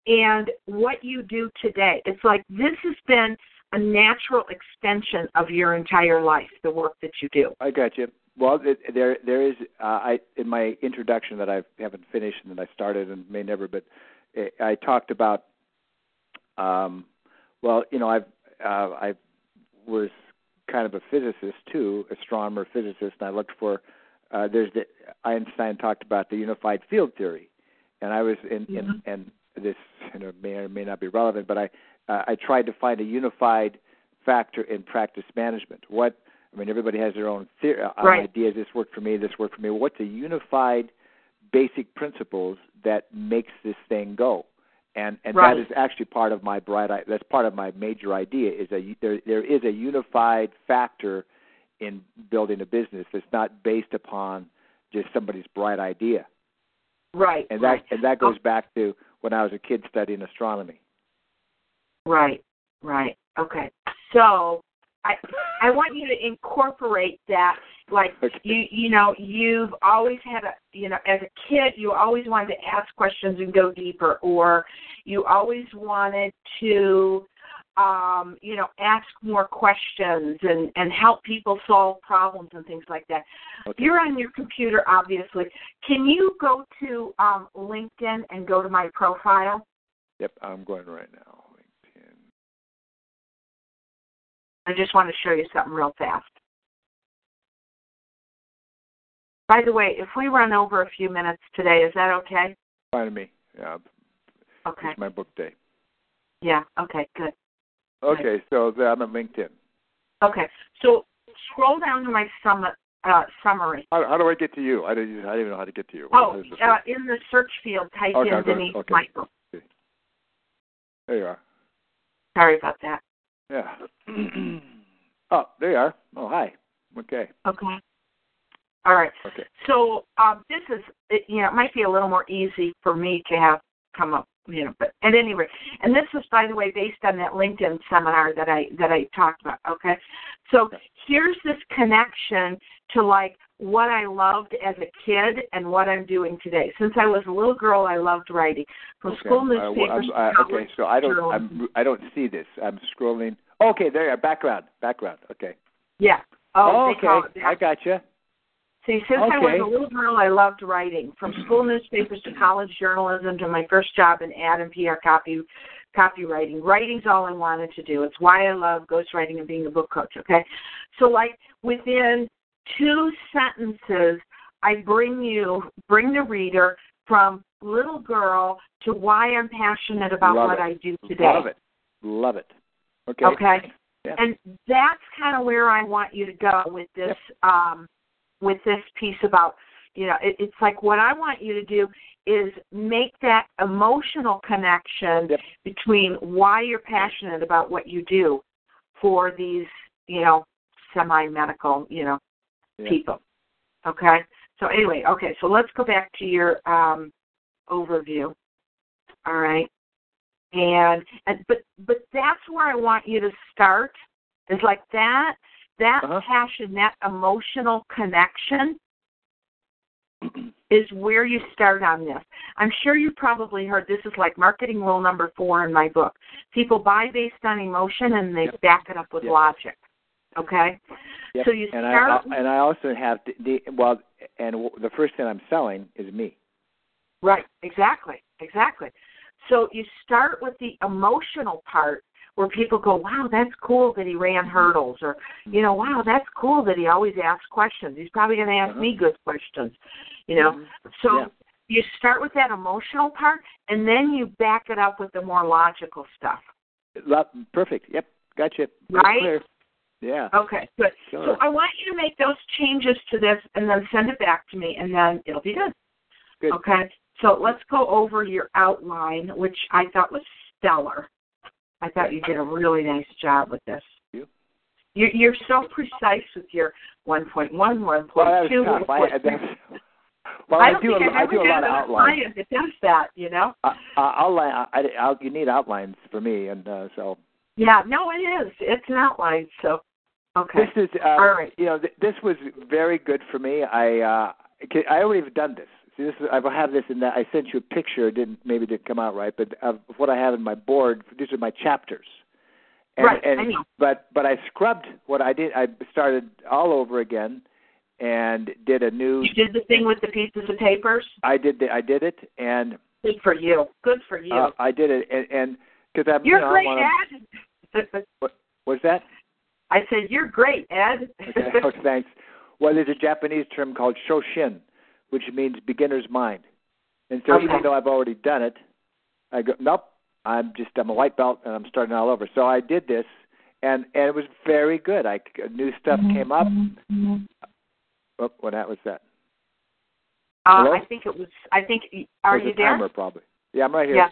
and what you do today. It's like this has been a natural extension of your entire life, the work that you do. I got you. Well, there is in my introduction that I haven't finished and that I started and may never, but I talked about. I was kind of a physicist too, astronomer, physicist, and I looked for Einstein talked about the unified field theory, and I was in this, you know, may or may not be relevant, but I tried to find a unified factor in practice management. What I mean, everybody has their own ideas. This worked for me. This worked for me. What's a unified basic principles that makes this thing go? And that is actually part of my that's part of my major idea, is that there is a unified factor in building a business that's not based upon just somebody's bright idea. Right. And that goes back to when I was a kid studying astronomy. Right. Right. Okay. So I want you to incorporate that. Like, you've always had as a kid, you always wanted to ask questions and go deeper, or you always wanted to, ask more questions and help people solve problems and things like that. Okay. You're on your computer, obviously. Can you go to LinkedIn and go to my profile? Yep, I'm going right now. I just want to show you something real fast. By the way, if we run over a few minutes today, is that okay? Fine with me. Yeah. Okay. It's my book day. Yeah. Okay. Good. Okay. So I'm on LinkedIn. Okay. So scroll down to my summary. How do I get to you? I didn't even know how to get to you. Oh, in the search field, type in Denise Michaels. Okay. There you are. Sorry about that. Yeah. Oh, there you are. Oh, hi. Okay. Okay. All right. Okay. So this is, it might be a little more easy for me to have come up, but at any rate, and this was, by the way, based on that LinkedIn seminar that I talked about. Okay. So here's this connection to like what I loved as a kid and what I'm doing today. Since I was a little girl, I loved writing. From school newspapers. So I don't see this. I'm scrolling. Okay, there you are. Background. Okay. Yeah. Oh, okay. I gotcha. See, since I was a little girl, I loved writing. From school newspapers to college journalism to my first job in ad and PR copywriting. Writing's all I wanted to do. It's why I love ghostwriting and being a book coach, okay? So, like, within 2 sentences, I bring the reader from little girl to why I'm passionate about what I do today. Love it. Okay. Okay? Yeah. And that's kind of where I want you to go with this with this piece about, it's like what I want you to do is make that emotional connection between why you're passionate about what you do for these, semi-medical, people. Okay? So anyway, so let's go back to your overview. All right? And but that's where I want you to start, is like that. That passion, that emotional connection is where you start on this. I'm sure you probably heard this is like marketing rule number 4 in my book. People buy based on emotion and they back it up with logic. Okay? Yep. So you start. I also have the first thing I'm selling is me. Right. Exactly. So you start with the emotional part, where people go, wow, that's cool that he ran hurdles, or, wow, that's cool that he always asks questions. He's probably going to ask me good questions, So you start with that emotional part, and then you back it up with the more logical stuff. Perfect. Yep. Gotcha. Right? Clear. Yeah. Okay. Good. Sure. So I want you to make those changes to this and then send it back to me, and then it'll be done. Good. Okay. So let's go over your outline, which I thought was stellar. I thought you did a really nice job with this. You're so precise with your 1.1, 1.2. I do a lot of outlines. It does that, you need outlines for me, and so. Yeah, no, it is. It's an outline. So, okay. This is all right. This was very good for me. I already have done this. See, I have this in that I sent you a picture. It didn't come out right, but of what I have in my board. These are my chapters. But I scrubbed what I did. I started all over again, and did a new. You did the thing with the pieces of papers. I did it, and good for you. I did it, and because I'm. You're great at. What's that? I said, "You're great, Ed." Okay, oh, thanks. Well, there's a Japanese term called Shoshin, which means beginner's mind. And so even though I've already done it, I go, nope, I'm a white belt and I'm starting all over. So I did this, and it was very good. New stuff came up. Mm-hmm. Oh, what was that? Are you there? Timer, probably. Yeah, I'm right here. Yeah.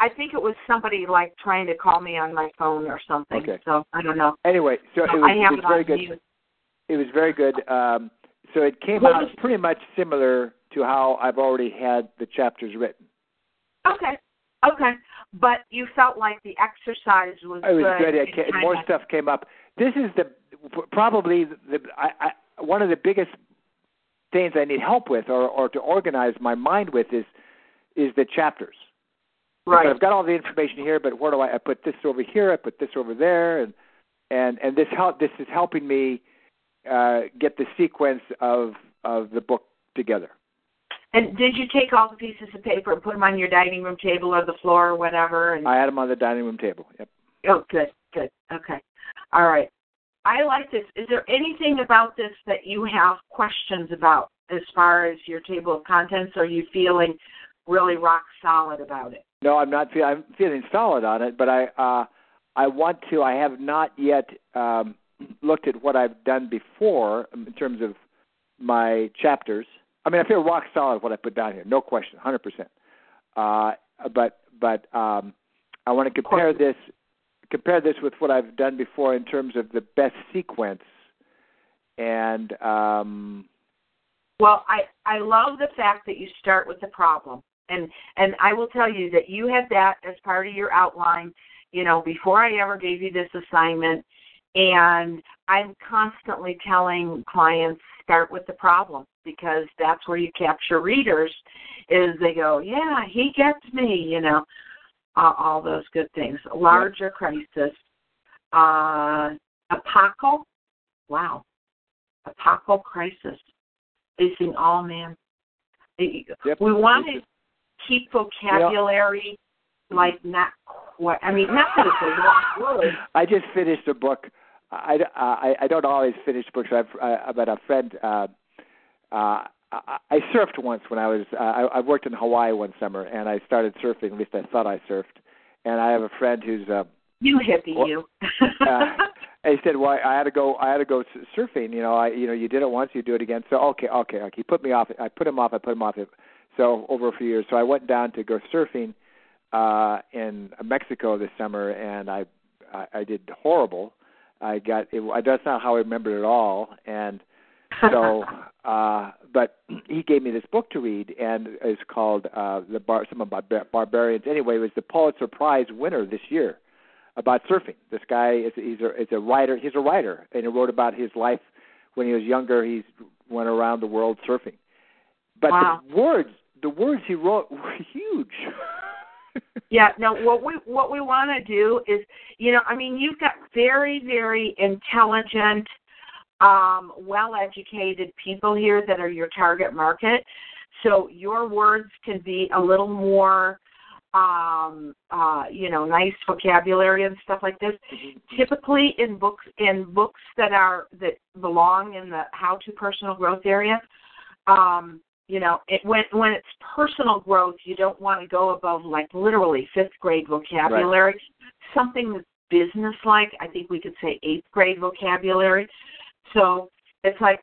I think it was somebody like trying to call me on my phone or something. Okay. So I don't know. Anyway, so it was very good. It was very good. So it came out pretty much similar to how I've already had the chapters written. Okay. But you felt like the exercise was good. It was good. More stuff came up. This is probably one of the biggest things I need help with or to organize my mind with is the chapters. Right. Because I've got all the information here, but where do I put this over here? I put this over there, and this is helping me get the sequence of the book together. And did you take all the pieces of paper and put them on your dining room table or the floor or whatever? I had them on the dining room table, yep. Oh, good. Okay. All right. I like this. Is there anything about this that you have questions about as far as your table of contents? Or are you feeling really rock solid about it? No, I'm not. I'm feeling solid on it, but I want to. I have not yet looked at what I've done before in terms of my chapters. I mean, I feel rock solid what I put down here, no question, 100%. But I want to compare this with what I've done before in terms of the best sequence. And well, I love the fact that you start with the problem. And I will tell you that you had that as part of your outline, you know, before I ever gave you this assignment. And I'm constantly telling clients, start with the problem, because that's where you capture readers, is they go, yeah, he gets me, you know, all those good things. Larger crisis. Apocal. Wow. Apocal crisis. Facing all man. Yep. We want to keep vocabulary like not quite. I mean, not that it's a long word. I just finished a book. I don't always finish books. But a friend, I surfed once when I was. I worked in Hawaii one summer, and I started surfing. At least I thought I surfed. And I have a friend who's you hippie, you. He said, "Well, I had to go surfing. You know, you did it once, you do it again. So okay. He put me off. I put him off. So over a few years. So I went down to go surfing in Mexico this summer, and I did horrible. That's not how I remembered it all. And so, but he gave me this book to read, and it's called Barbarians. Anyway, it was the Pulitzer Prize winner this year about surfing. This guy is a writer. He's a writer, and he wrote about his life when he was younger. He went around the world surfing. But wow. The words he wrote were huge. Yeah. No. What we want to do is, you know, I mean, you've got very, very intelligent, well-educated people here that are your target market. So your words can be a little more. You know, nice vocabulary and stuff like this. Typically, in books that belong in the how-to personal growth area, you know, when it's personal growth, you don't want to go above like literally fifth grade vocabulary. Right. Something that's business-like, I think we could say eighth grade vocabulary. So it's like,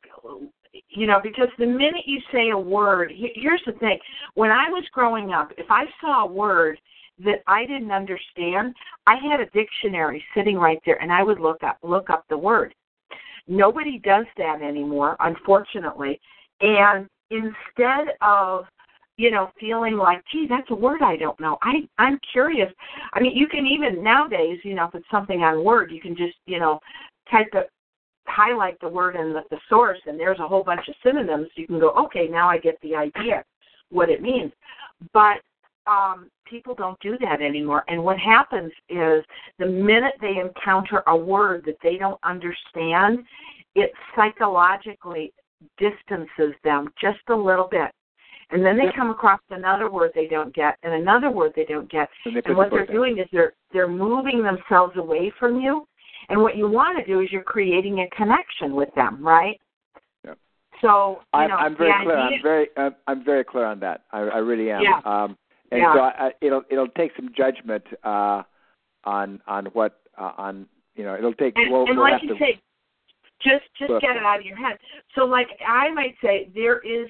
you know, because the minute you say a word, here's the thing. When I was growing up, if I saw a word that I didn't understand, I had a dictionary sitting right there, and I would look up the word. Nobody does that anymore, unfortunately. And instead of, you know, feeling like, gee, that's a word I don't know, I'm curious. I mean, you can even nowadays, you know, if it's something on Word, you can just, you know, highlight the word in the thesaurus, and there's a whole bunch of synonyms. You can go, okay, now I get the idea what it means. But people don't do that anymore. And what happens is the minute they encounter a word that they don't understand, it psychologically distances them just a little bit. And then they come across another word they don't get and another word they don't get. And what they're doing is they're moving themselves away from you. And what you want to do is you're creating a connection with them, right? Yeah. So I'm very clear on that. I really am. Yeah. So it'll take some judgment Just get it out of your head. So, like, I might say there is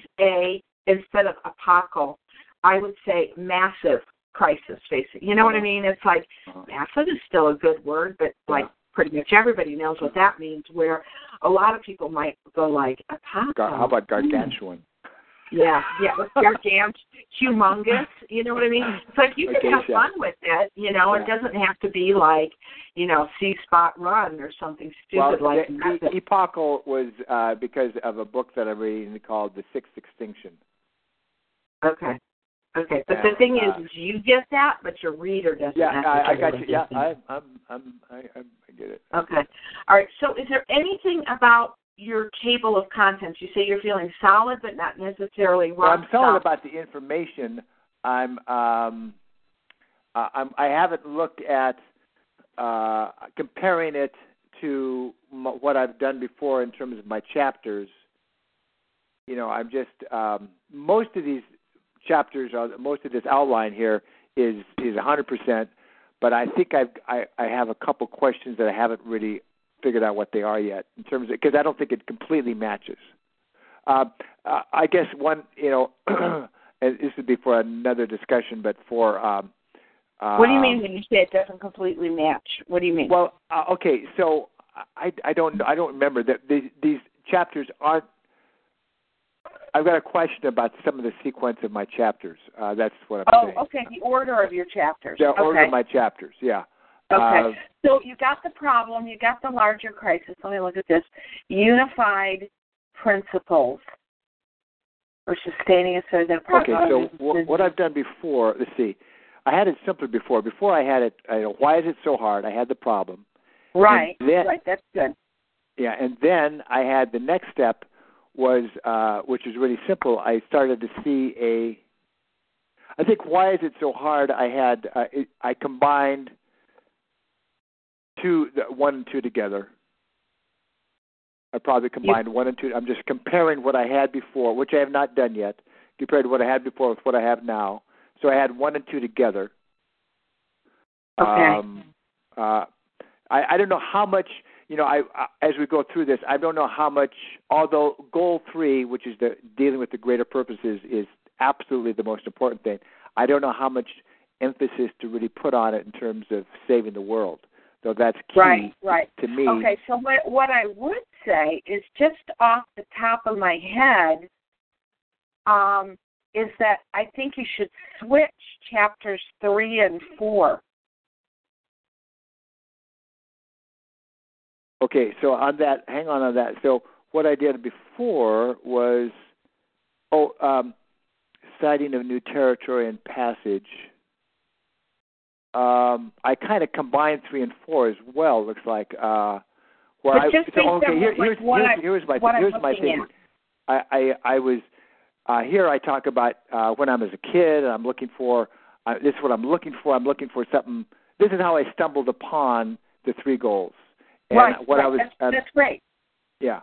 instead of apocalypse, I would say massive crisis facing. You know what I mean? It's like massive is still a good word, but, like, pretty much everybody knows what that means, where a lot of people might go, like, apocalypse. How about gargantuan? Gargantuan, humongous, you know what I mean? It's like you can have fun with it, you know. It doesn't have to be like, you know, C-Spot Run or something stupid like that. The epochal was because of a book that I'm reading called The Sixth Extinction. Okay. But the thing is you get that, but your reader doesn't. Yeah, I got you. Yeah, I get it. Okay. All right. So is there anything about your table of contents? You say you're feeling solid, but not necessarily wrong. Well, I'm solid about the information. I haven't looked at comparing it to what I've done before in terms of my chapters. You know, I'm just most of these chapters, most of this outline here is 100%. But I think I have a couple questions that I haven't really figured out what they are yet in terms of, because I don't think it completely matches. I guess one, you know, and this would be for another discussion, but for what do you mean when you say it doesn't completely match? What do you mean? Well, okay, so I don't remember that these chapters aren't. I've got a question about some of the sequence of my chapters. That's what I'm saying. Oh, okay, the order of your chapters. The order of my chapters, yeah. Okay, so you got the problem, you got the larger crisis. Let me look at this. Unified principles for sustaining a certain problem. Okay, so what I've done before, let's see, I had it simpler before. Before I had it, I know, why is it so hard? I had the problem. Right, that's good. Yeah, and then I had the next step was, which is really simple, I started to see I think why is it so hard, I had, I combined 1 and 2 together. I probably combined 1 and 2. I'm just comparing what I had before, which I have not done yet, compared to what I had before with what I have now. So I had 1 and 2 together. Okay. I don't know how much, you know, I as we go through this, I don't know how much, although goal 3, which is the dealing with the greater purposes, is absolutely the most important thing. I don't know how much emphasis to really put on it in terms of saving the world. So that's key to me. Okay, so what I would say is just off the top of my head is that I think you should switch chapters 3 and 4. Okay, so on that, hang on that. So what I did before was, sighting of new territory and passage. I kind of combined 3 and 4 as well. Looks like here's my thing. I was here. I talk about when I was a kid, and I'm looking for this is what I'm looking for. I'm looking for something. This is how I stumbled upon the 3 goals. And that's great. Yeah.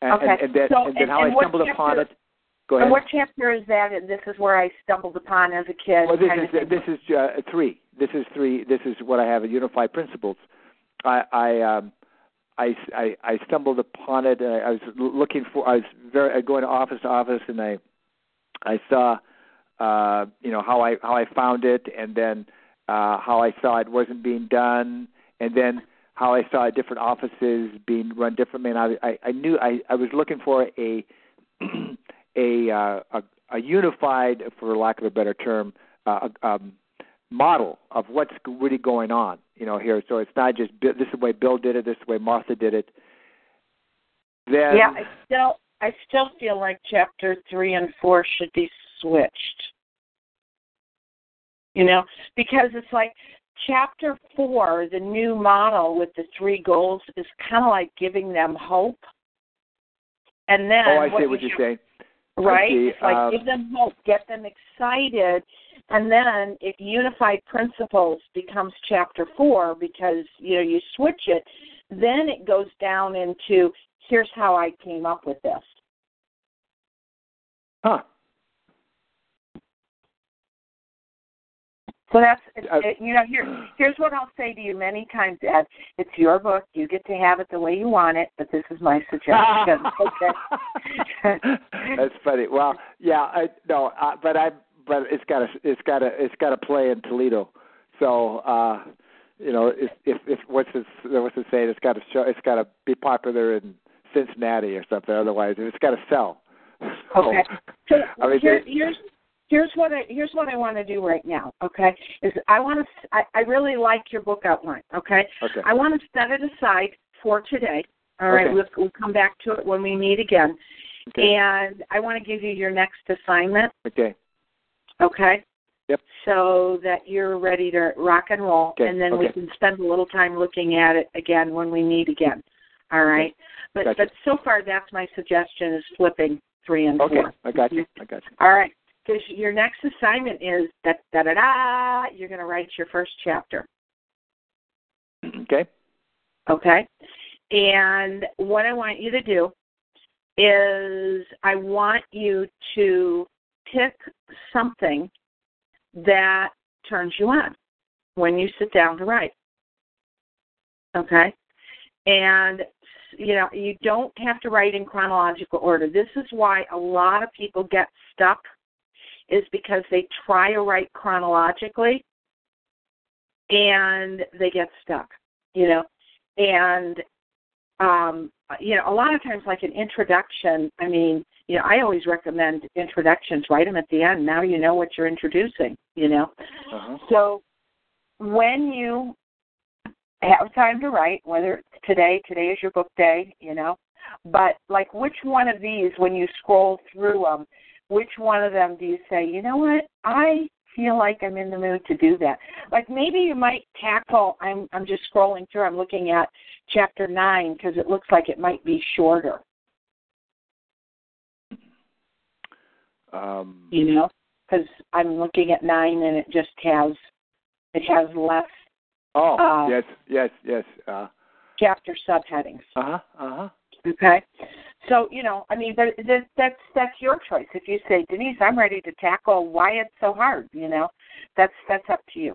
And then how I stumbled upon it. Go ahead. And what chapter is that? And this is where I stumbled upon as a kid. Well, this is 3. This is 3. This is what I have at Unified Principles. I stumbled upon it. And I was looking for. I was going office to office, and I saw, you know, how I found it, and then how I saw it wasn't being done, and then how I saw different offices being run differently. And I knew I was looking for a unified, for lack of a better term, model of what's really going on, you know, here. So it's not just this is the way Bill did it, this is the way Martha did it. Then, yeah, I still feel like chapter 3 and 4 should be switched. You know, because it's like chapter 4, the new model with the 3 goals, is kind of like giving them hope. And then, I see what you're saying. Right? It's like give them hope, get them excited. And then if unified principles becomes chapter 4 because, you know, you switch it, then it goes down into here's how I came up with this. Huh. So that's, you know, here's what I'll say to you many times, Ed. It's your book. You get to have it the way you want it, but this is my suggestion. That's funny. Well, yeah, but it's got to play in Toledo. So, you know, if what's it say? It's got to show. It's got to be popular in Cincinnati or something. Otherwise, it's got to sell. So, okay. So I mean, Here's what I want to do right now, okay? Is I really like your book outline, okay? Okay. I want to set it aside for today. All right, okay. We'll come back to it when we meet again. Okay. And I want to give you your next assignment. Okay. Okay. Yep. So that you're ready to rock and roll, okay. And then okay. We can spend a little time looking at it again when we meet again. All right. Okay. But gotcha. But so far that's my suggestion is flipping 3 and 4. Okay. I got you. All right. Because your next assignment is you're going to write your first chapter. Okay. Okay. And what I want you to do is I want you to pick something that turns you on when you sit down to write. Okay. And, you know, you don't have to write in chronological order. This is why a lot of people get stuck. Is because they try to write chronologically and they get stuck, you know. And, you know, a lot of times like an introduction, I mean, you know, I always recommend introductions, write them at the end. Now you know what you're introducing, you know. Uh-huh. So when you have time to write, whether it's today is your book day, you know, but like which one of these when you scroll through them, which one of them do you say, you know what, I feel like I'm in the mood to do that. Like maybe you might tackle, I'm just scrolling through, I'm looking at chapter 9 because it looks like it might be shorter. You know, because I'm looking at 9 and it just has less. Oh, yes. Chapter subheadings. Uh-huh. Okay. So, you know, I mean, that's your choice. If you say, Denise, I'm ready to tackle why it's so hard, you know, that's up to you.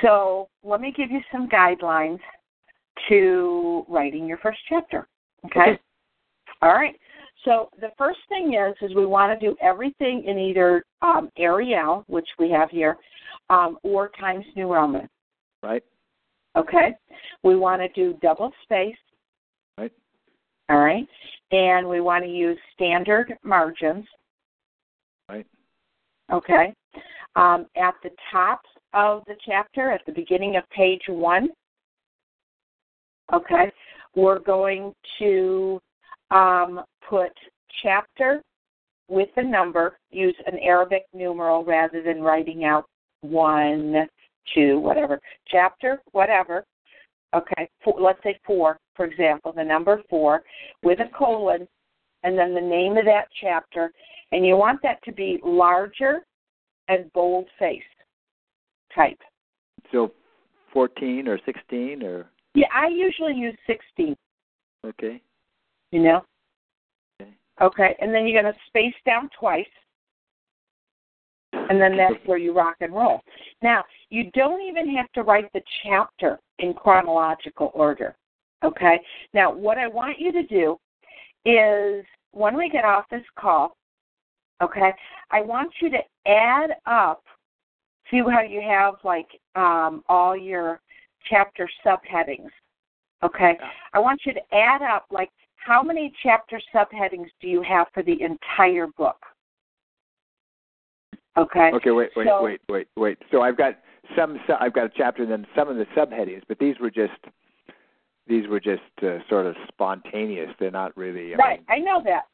So let me give you some guidelines to writing your first chapter, okay? All right. So the first thing is we want to do everything in either Arial, which we have here, or Times New Roman. Right. Okay. We want to do double space. Right. All right. And we want to use standard margins. Right. Okay. At the top of the chapter, at the beginning of page 1, okay, we're going to put chapter with a number, use an Arabic numeral rather than writing out 1, 2, whatever, chapter, whatever. Okay, let's say 4, for example, the number 4 with a colon and then the name of that chapter. And you want that to be larger and bold-faced type. So 14 or 16 or? Yeah, I usually use 16. Okay. You know? Okay, and then you're going to space down twice. And then that's where you rock and roll. Now, you don't even have to write the chapter in chronological order, okay? Now, what I want you to do is when we get off this call, okay, I want you to add up, see how you have, like, all your chapter subheadings, okay? I want you to add up, like, how many chapter subheadings do you have for the entire book? Okay. Okay. Wait. So I've got a chapter, and then some of the subheadings, but these were just sort of spontaneous. They're not really. Right. I know that.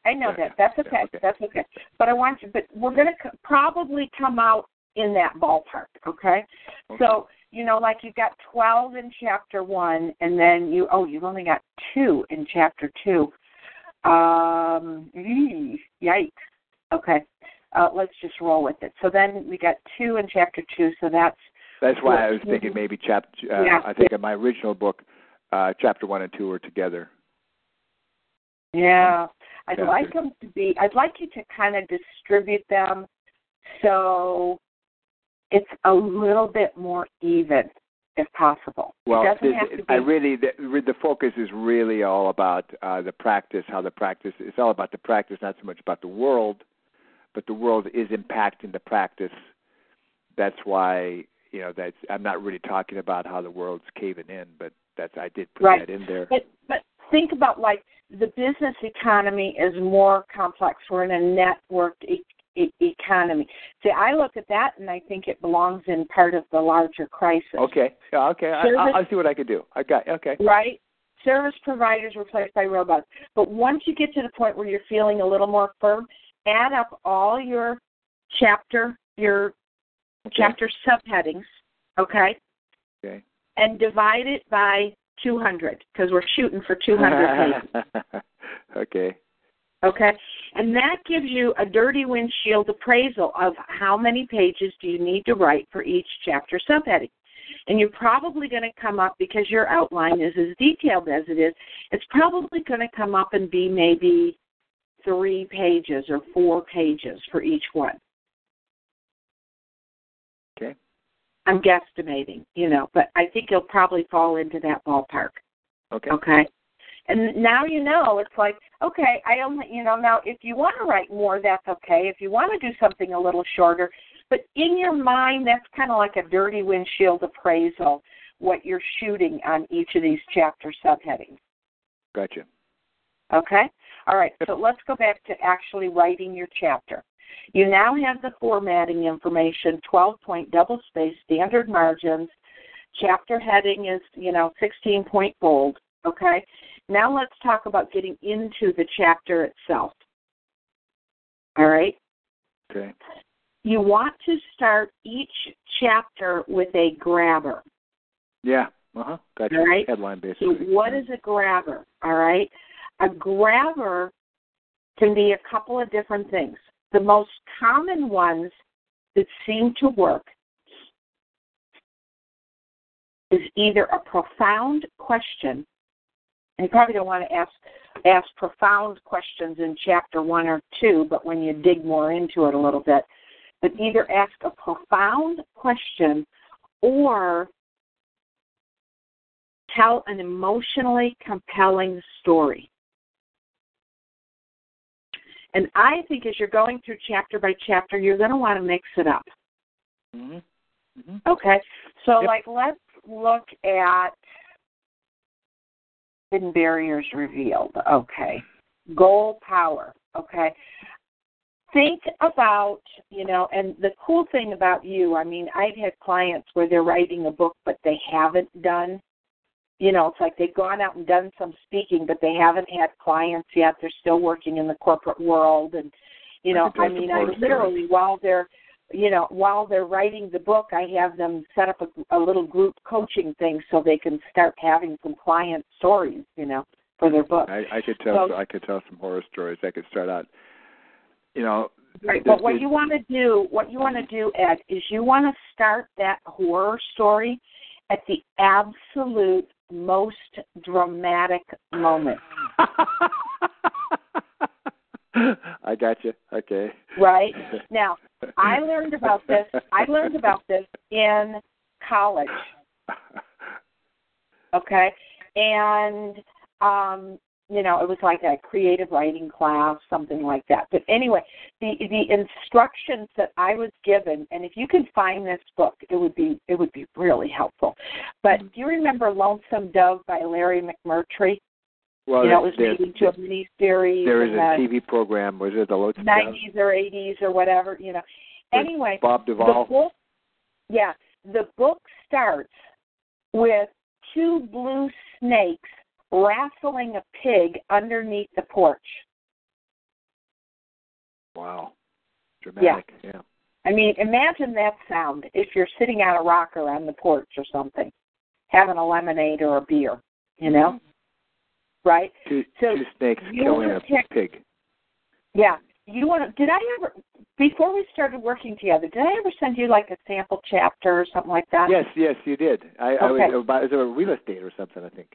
That's okay. That's okay. But we're going to probably come out in that ballpark. Okay. So you know, like you've got 12 in chapter 1, and then you've only got 2 in chapter 2. Yikes. Okay. Let's just roll with it. So then we got 2 in chapter 2, so that's... That's why I was thinking maybe chapter... I think in my original book, chapter 1 and 2 are together. Yeah. I'd like them to be... I'd like you to kind of distribute them so it's a little bit more even, if possible. Well, it doesn't have to be... I really... The focus is really all about the practice, how the practice... It's all about the practice, not so much about the world, but the world is impacting the practice. That's why, you know, that's, I'm not really talking about how the world's caving in, but that's, I did put that in there. But think about, like, the business economy is more complex. We're in a networked economy. See, I look at that, and I think it belongs in part of the larger crisis. Okay. I'll see what I can do. Okay. Right? Service providers replaced by robots. But once you get to the point where you're feeling a little more firm, add up all your chapter subheadings, okay? Okay. And divide it by 200 because we're shooting for 200 pages. Okay. Okay. And that gives you a dirty windshield appraisal of how many pages do you need to write for each chapter subheading. And you're probably going to come up, because your outline is as detailed as it is, it's probably going to come up and be maybe 3 pages or 4 pages for each one. Okay. I'm guesstimating, you know, but I think you'll probably fall into that ballpark. Okay. Okay. And now you know, it's like, okay, I only, you know, now if you want to write more, that's okay. If you want to do something a little shorter, but in your mind, that's kind of like a dirty windshield appraisal, what you're shooting on each of these chapter subheadings. Gotcha. Okay? All right, so let's go back to actually writing your chapter. You now have the formatting information, 12-point double space, standard margins. Chapter heading is, you know, 16-point bold, okay? Now let's talk about getting into the chapter itself, all right? Okay. You want to start each chapter with a grabber. Yeah, uh-huh, gotcha, all right? Headline basically. So what is a grabber, all right? A grabber can be a couple of different things. The most common ones that seem to work is either a profound question, and you probably don't want to ask profound questions in chapter 1 or 2, but when you dig more into it a little bit, but either ask a profound question or tell an emotionally compelling story. And I think as you're going through chapter by chapter, you're going to want to mix it up. Mm-hmm. Mm-hmm. Okay. So, like, let's look at Hidden Barriers Revealed. Okay. Goal Power. Okay. Think about, you know, and the cool thing about you, I mean, I've had clients where they're writing a book, but they haven't done, you know, it's like they've gone out and done some speaking, but they haven't had clients yet. They're still working in the corporate world. And, you know, I mean, I literally, while they're writing the book, I have them set up a little group coaching thing so they can start having some client stories, you know, for their book. I could tell some horror stories. I could start out, you know. Right, but what you want to do, Ed, is you want to start that horror story at the absolute most dramatic moment. I got you. Okay. Right? Now, I learned about this in college. Okay? And, you know, it was like a creative writing class, something like that. But anyway, the instructions that I was given, and if you can find this book, it would be really helpful. But do you remember Lonesome Dove by Larry McMurtry? Well, you know, it was made into a miniseries. There was a TV program. Was it the Lonesome Dove? 90s or 80s or whatever, you know. Anyway. Bob Duvall. The book starts with 2 blue snakes wrestling a pig underneath the porch. Wow. Dramatic, yeah. I mean, imagine that sound if you're sitting on a rocker on the porch or something, having a lemonade or a beer, you know? Mm-hmm. Right? Two snakes killing a pig. Yeah. Before we started working together, did I ever send you like a sample chapter or something like that? Yes, you did. It was about real estate or something, I think.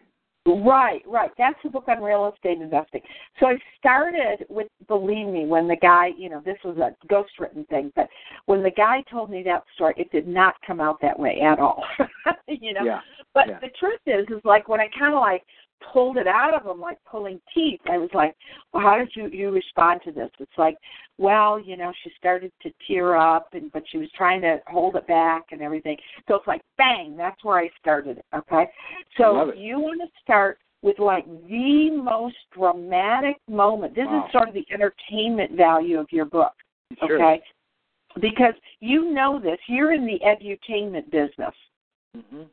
Right. That's a book on real estate investing. So I started with, believe me, when the guy, this was a ghostwritten thing, but when the guy told me that story, it did not come out that way at all, Yeah. But the truth is like when I kind of like pulled it out of him, like pulling teeth, I was like, well, how did you respond to this? It's like, well, she started to tear up, but she was trying to hold it back and everything. So it's like, bang, that's where I started it, okay? So you want to start with like the most dramatic moment. This is sort of the entertainment value of your book, sure. Okay? Because you know this. You're in the edutainment business. Mm-hmm.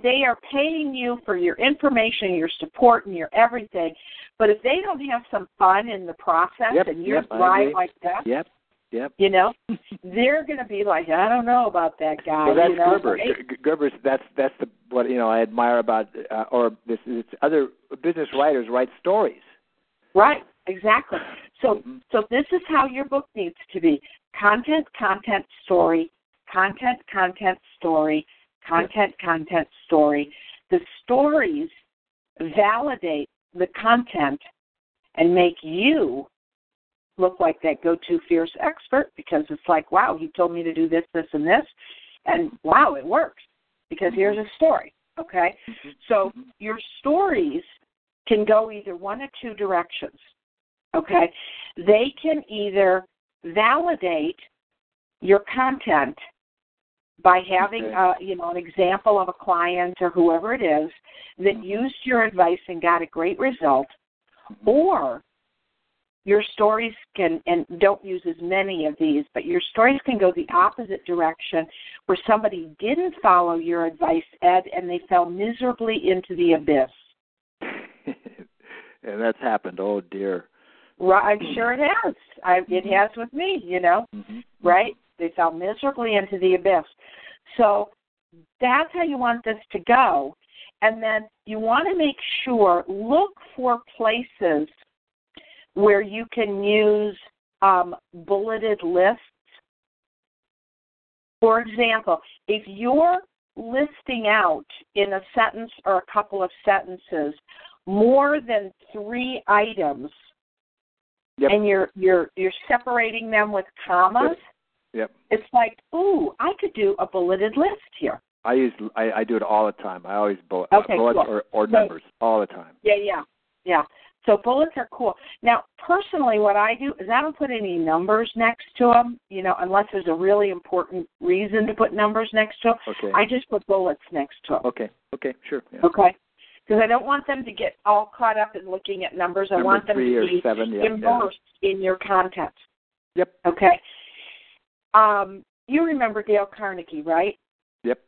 They are paying you for your information, your support, and your everything. But if they don't have some fun in the process and you're right like that, they're going to be like, I don't know about that guy. Well, that's Gerber. Gerber's that's what I admire about other business writers write stories. Right. Exactly. So this is how your book needs to be: content, content, story. Content, content, story, content, content, story. The stories validate the content and make you look like that go-to fierce expert because it's like, wow, he told me to do this, this, and this, and wow, it works because here's a story, okay? So your stories can go either one or two directions, okay? They can either validate your content by having, an example of a client or whoever it is that used your advice and got a great result, or your stories can, and don't use as many of these, but your stories can go the opposite direction where somebody didn't follow your advice, Ed, and they fell miserably into the abyss. And that's happened, oh dear. Right, I'm sure it has. It has with me, right? They fell miserably into the abyss. So that's how you want this to go. And then you want to make sure, look for places where you can use bulleted lists. For example, if you're listing out in a sentence or a couple of sentences more than 3 items, and you're separating them with commas, it's like, ooh, I could do a bulleted list here. I do it all the time. I always bullets cool. or numbers all the time. Yeah. So bullets are cool. Now, personally, what I do is I don't put any numbers next to them, unless there's a really important reason to put numbers next to them. Okay. I just put bullets next to them. Okay, sure. Yeah. Okay. Because I don't want them to get all caught up in looking at numbers. I want them to be immersed in your content. Yep. Okay. You remember Dale Carnegie, right? Yep.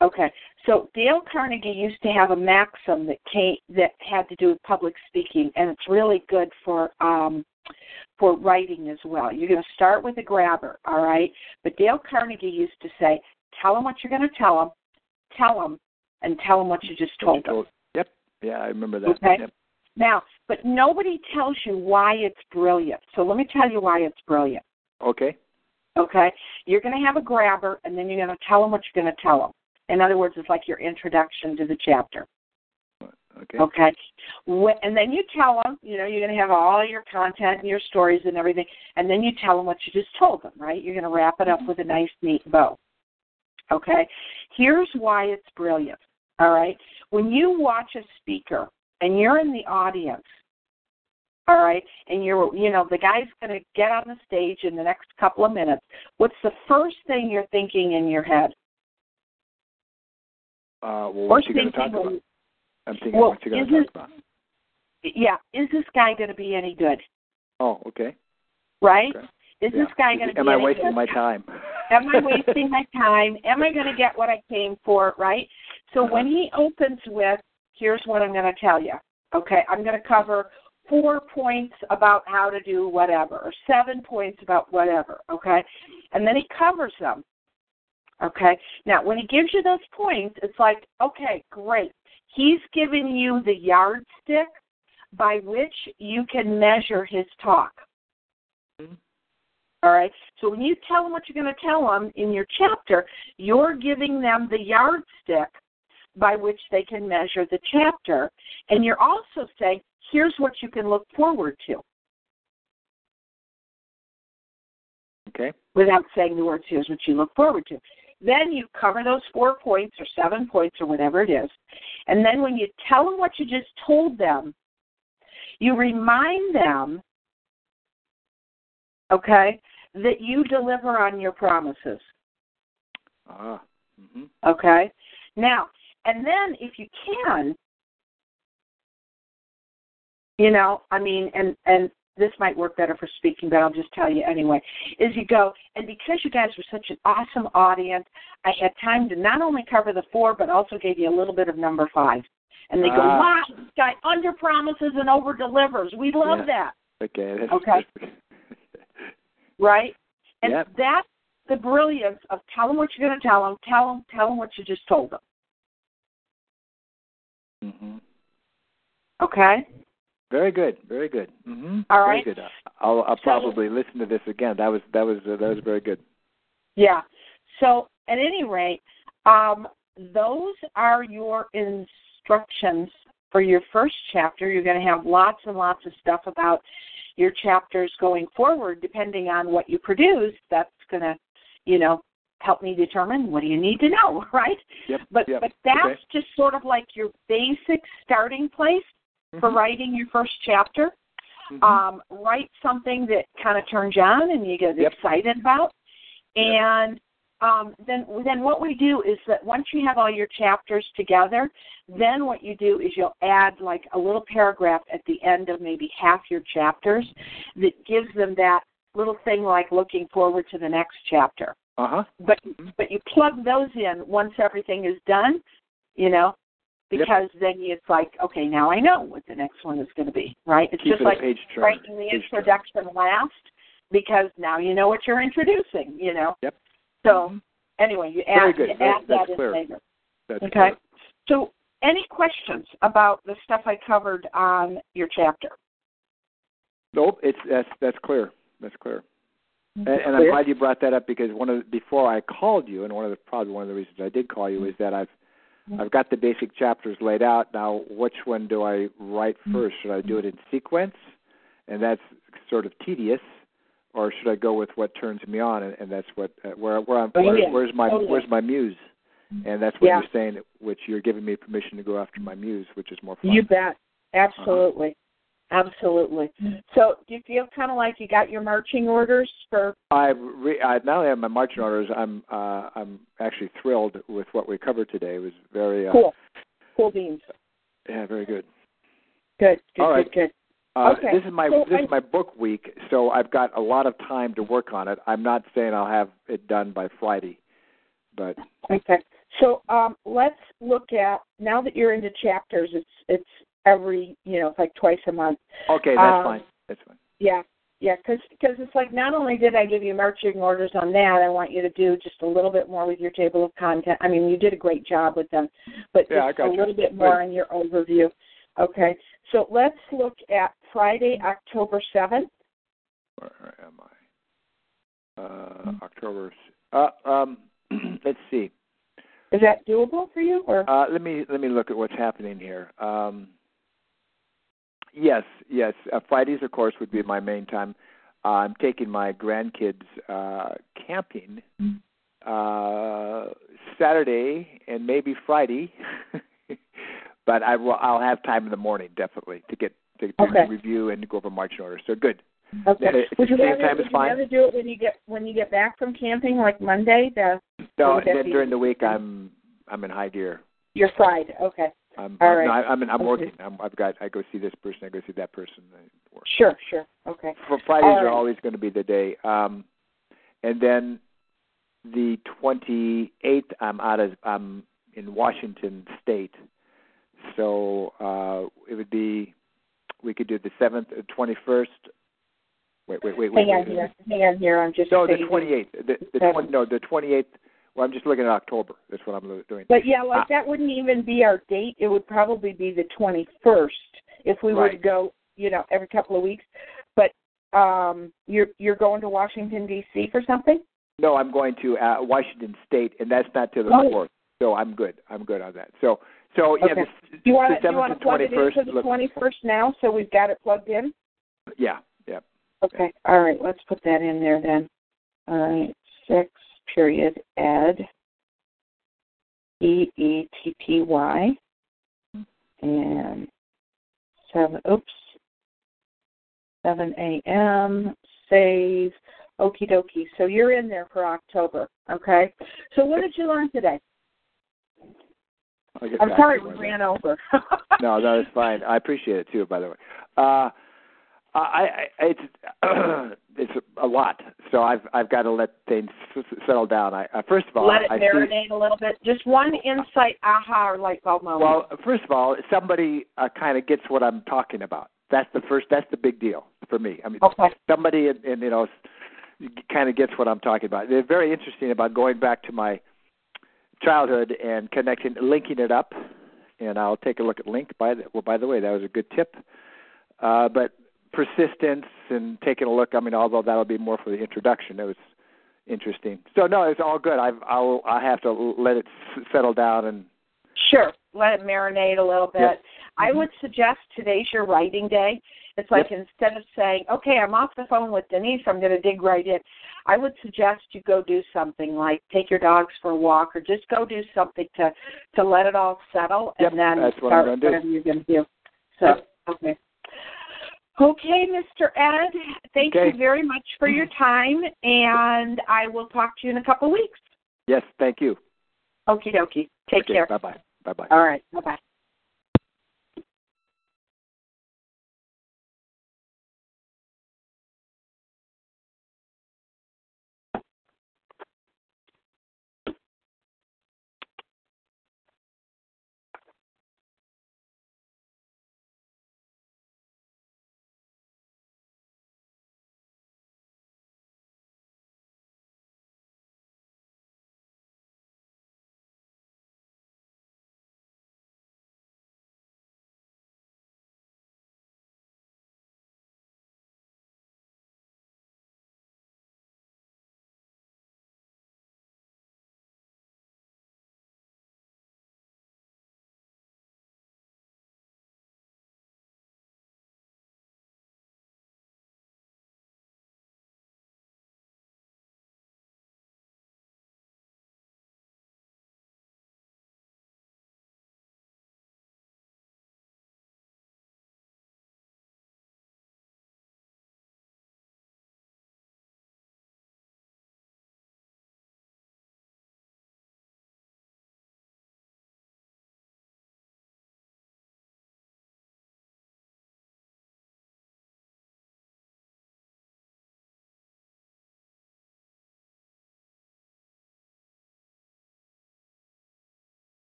Okay. So Dale Carnegie used to have a maxim that had to do with public speaking, and it's really good for writing as well. You're going to start with a grabber, all right? But Dale Carnegie used to say, tell them what you're going to tell them, and tell them what you just told them. Yep. Yeah, I remember that. Okay. Yep. Now, but nobody tells you why it's brilliant. So let me tell you why it's brilliant. Okay. You're going to have a grabber, and then you're going to tell them what you're going to tell them. In other words, it's like your introduction to the chapter. Okay. And then you tell them, you're going to have all your content and your stories and everything, and then you tell them what you just told them, right? You're going to wrap it up with a nice, neat bow. Okay. Here's why it's brilliant. All right. When you watch a speaker and you're in the audience, all right, and you're, the guy's going to get on the stage in the next couple of minutes, what's the first thing you're thinking in your head? What's he going to talk about? I'm thinking, what's he going to talk about? Yeah. Is this guy going to be any good? Oh, okay. Right? Okay. Is this guy going to be am I wasting my time? Am I wasting my time? Am I going to get what I came for, right? So when he opens with, here's what I'm going to tell you, okay, I'm going to cover 4 points about how to do whatever or 7 points about whatever, okay? And then he covers them, okay? Now, when he gives you those points, it's like, okay, great. He's giving you the yardstick by which you can measure his talk. All right. So when you tell them what you're going to tell them in your chapter, you're giving them the yardstick by which they can measure the chapter. And you're also saying, here's what you can look forward to. Okay. Without saying the words, here's what you look forward to. Then you cover those 4 points or 7 points or whatever it is. And then when you tell them what you just told them, you remind them, okay, that you deliver on your promises. Ah. Mm-hmm. Okay. Now, and then if you can, you know, I mean, and this might work better for speaking, but I'll just tell you anyway, is you go, and because you guys were such an awesome audience, I had time to not only cover the 4, but also gave you a little bit of number 5. And they go, wow, this guy under-promises and over-delivers. We love that. Okay. Okay. Right? And that's the brilliance of tell them what you're going to tell them what you just told them. Mm-hmm. Okay. Very good, very good. Mm-hmm. All right. Very good. I'll probably listen to this again. That was very good. Yeah. So at any rate, those are your instructions for your first chapter. You're going to have lots and lots of stuff about your chapters going forward, depending on what you produce. That's going to, you know, help me determine what do you need to know, right? Yep. But that's just sort of like your basic starting place. For writing your first chapter, write something that kind of turns you on and you get excited about. And then what we do is that once you have all your chapters together, then what you do is you'll add like a little paragraph at the end of maybe half your chapters that gives them that little thing like looking forward to the next chapter. But you plug those in once everything is done, you know. Because then it's like, okay, now I know what the next one is going to be, right? It's just like writing the introduction last because now you know what you're introducing, you know? Yep. So anyway, you add that in later. Okay? Clear. So any questions about the stuff I covered on your chapter? Nope, that's clear. That's clear. And I'm glad you brought that up because before I called you, and one of the reasons I did call you is that I've got the basic chapters laid out. Now, which one do I write first? Should I do it in sequence, and that's sort of tedious, or should I go with what turns me on, and that's what where's my muse? And that's what you're saying, which you're giving me permission to go after my muse, which is more fun. You bet. Absolutely. Absolutely. So do you feel kind of like you got your marching orders for? I not only have my marching orders, I'm actually thrilled with what we covered today. It was very cool. Cool beans. Yeah, very good. Good. All right. Good. Okay. This is my book week, so I've got a lot of time to work on it. I'm not saying I'll have it done by Friday, but okay. So let's look at now that you're into chapters. It's every, you know, it's like twice a month. Okay, that's fine. Yeah, because it's like not only did I give you marching orders on that, I want you to do just a little bit more with your table of content. I mean, you did a great job with them, but just a little bit more on your overview. Okay, so let's look at Friday, October 7th. Where am I? Let's see. Is that doable for you? Or let me look at what's happening here. Yes. Fridays, of course, would be my main time. I'm taking my grandkids camping Saturday and maybe Friday, but I'll have time in the morning definitely to review and to go over marching orders. So good. Okay. Would you rather do it when you get back from camping, like Monday? During the week I'm in high gear. You're fried. Okay. All right. I'm working. I go see this person. I go see that person. Sure. Okay. Fridays are always going to be the day. And then the 28th, I'm in Washington State, so it would be we could do the 7th, 21st. Wait. Hang on here. I'm just the 28th. The 28th. Well, I'm just looking at October. That's what I'm doing. But yeah, that wouldn't even be our date. It would probably be the 21st if we were to go, you know, every couple of weeks. But You're going to Washington, D.C. for something? No, I'm going to Washington State, and that's not till the 4th. So I'm good. I'm good on that. So okay. Yeah, do you want to plug it into the 21st now so we've got it plugged in? Yeah. Okay. All right. Let's put that in there then. All right. 6. Ed. EETTY. And 7 a.m. Save. Okie dokie. So you're in there for October, okay? So what did you learn today? I'm sorry we ran over. No, that is fine. I appreciate it too. By the way, it's a lot. So I've got to let things settle down. First of all, let it marinate a little bit. Just one insight, aha, or light bulb moment. Well, first of all, somebody kind of gets what I'm talking about. That's the first. That's the big deal for me. I mean, okay. Somebody and kind of gets what I'm talking about. They're very interesting about going back to my childhood and linking it up. And I'll take a look at link. By the way, that was a good tip. But persistence and taking a look. I mean, although that'll be more for the introduction. It was interesting. So no, it's all good. I have to let it settle down and. Sure. Let it marinate a little bit. Yes. I would suggest today's your writing day. It's like instead of saying, okay, I'm off the phone with Denise, I'm going to dig right in, I would suggest you go do something like take your dogs for a walk or just go do something to let it all settle and then that's what start whatever you're going to do. So, okay. Okay, Mr. Ed, thank you very much for your time, and I will talk to you in a couple weeks. Yes, thank you. Okie dokie. Take care. Bye-bye. Bye-bye. All right. Bye-bye.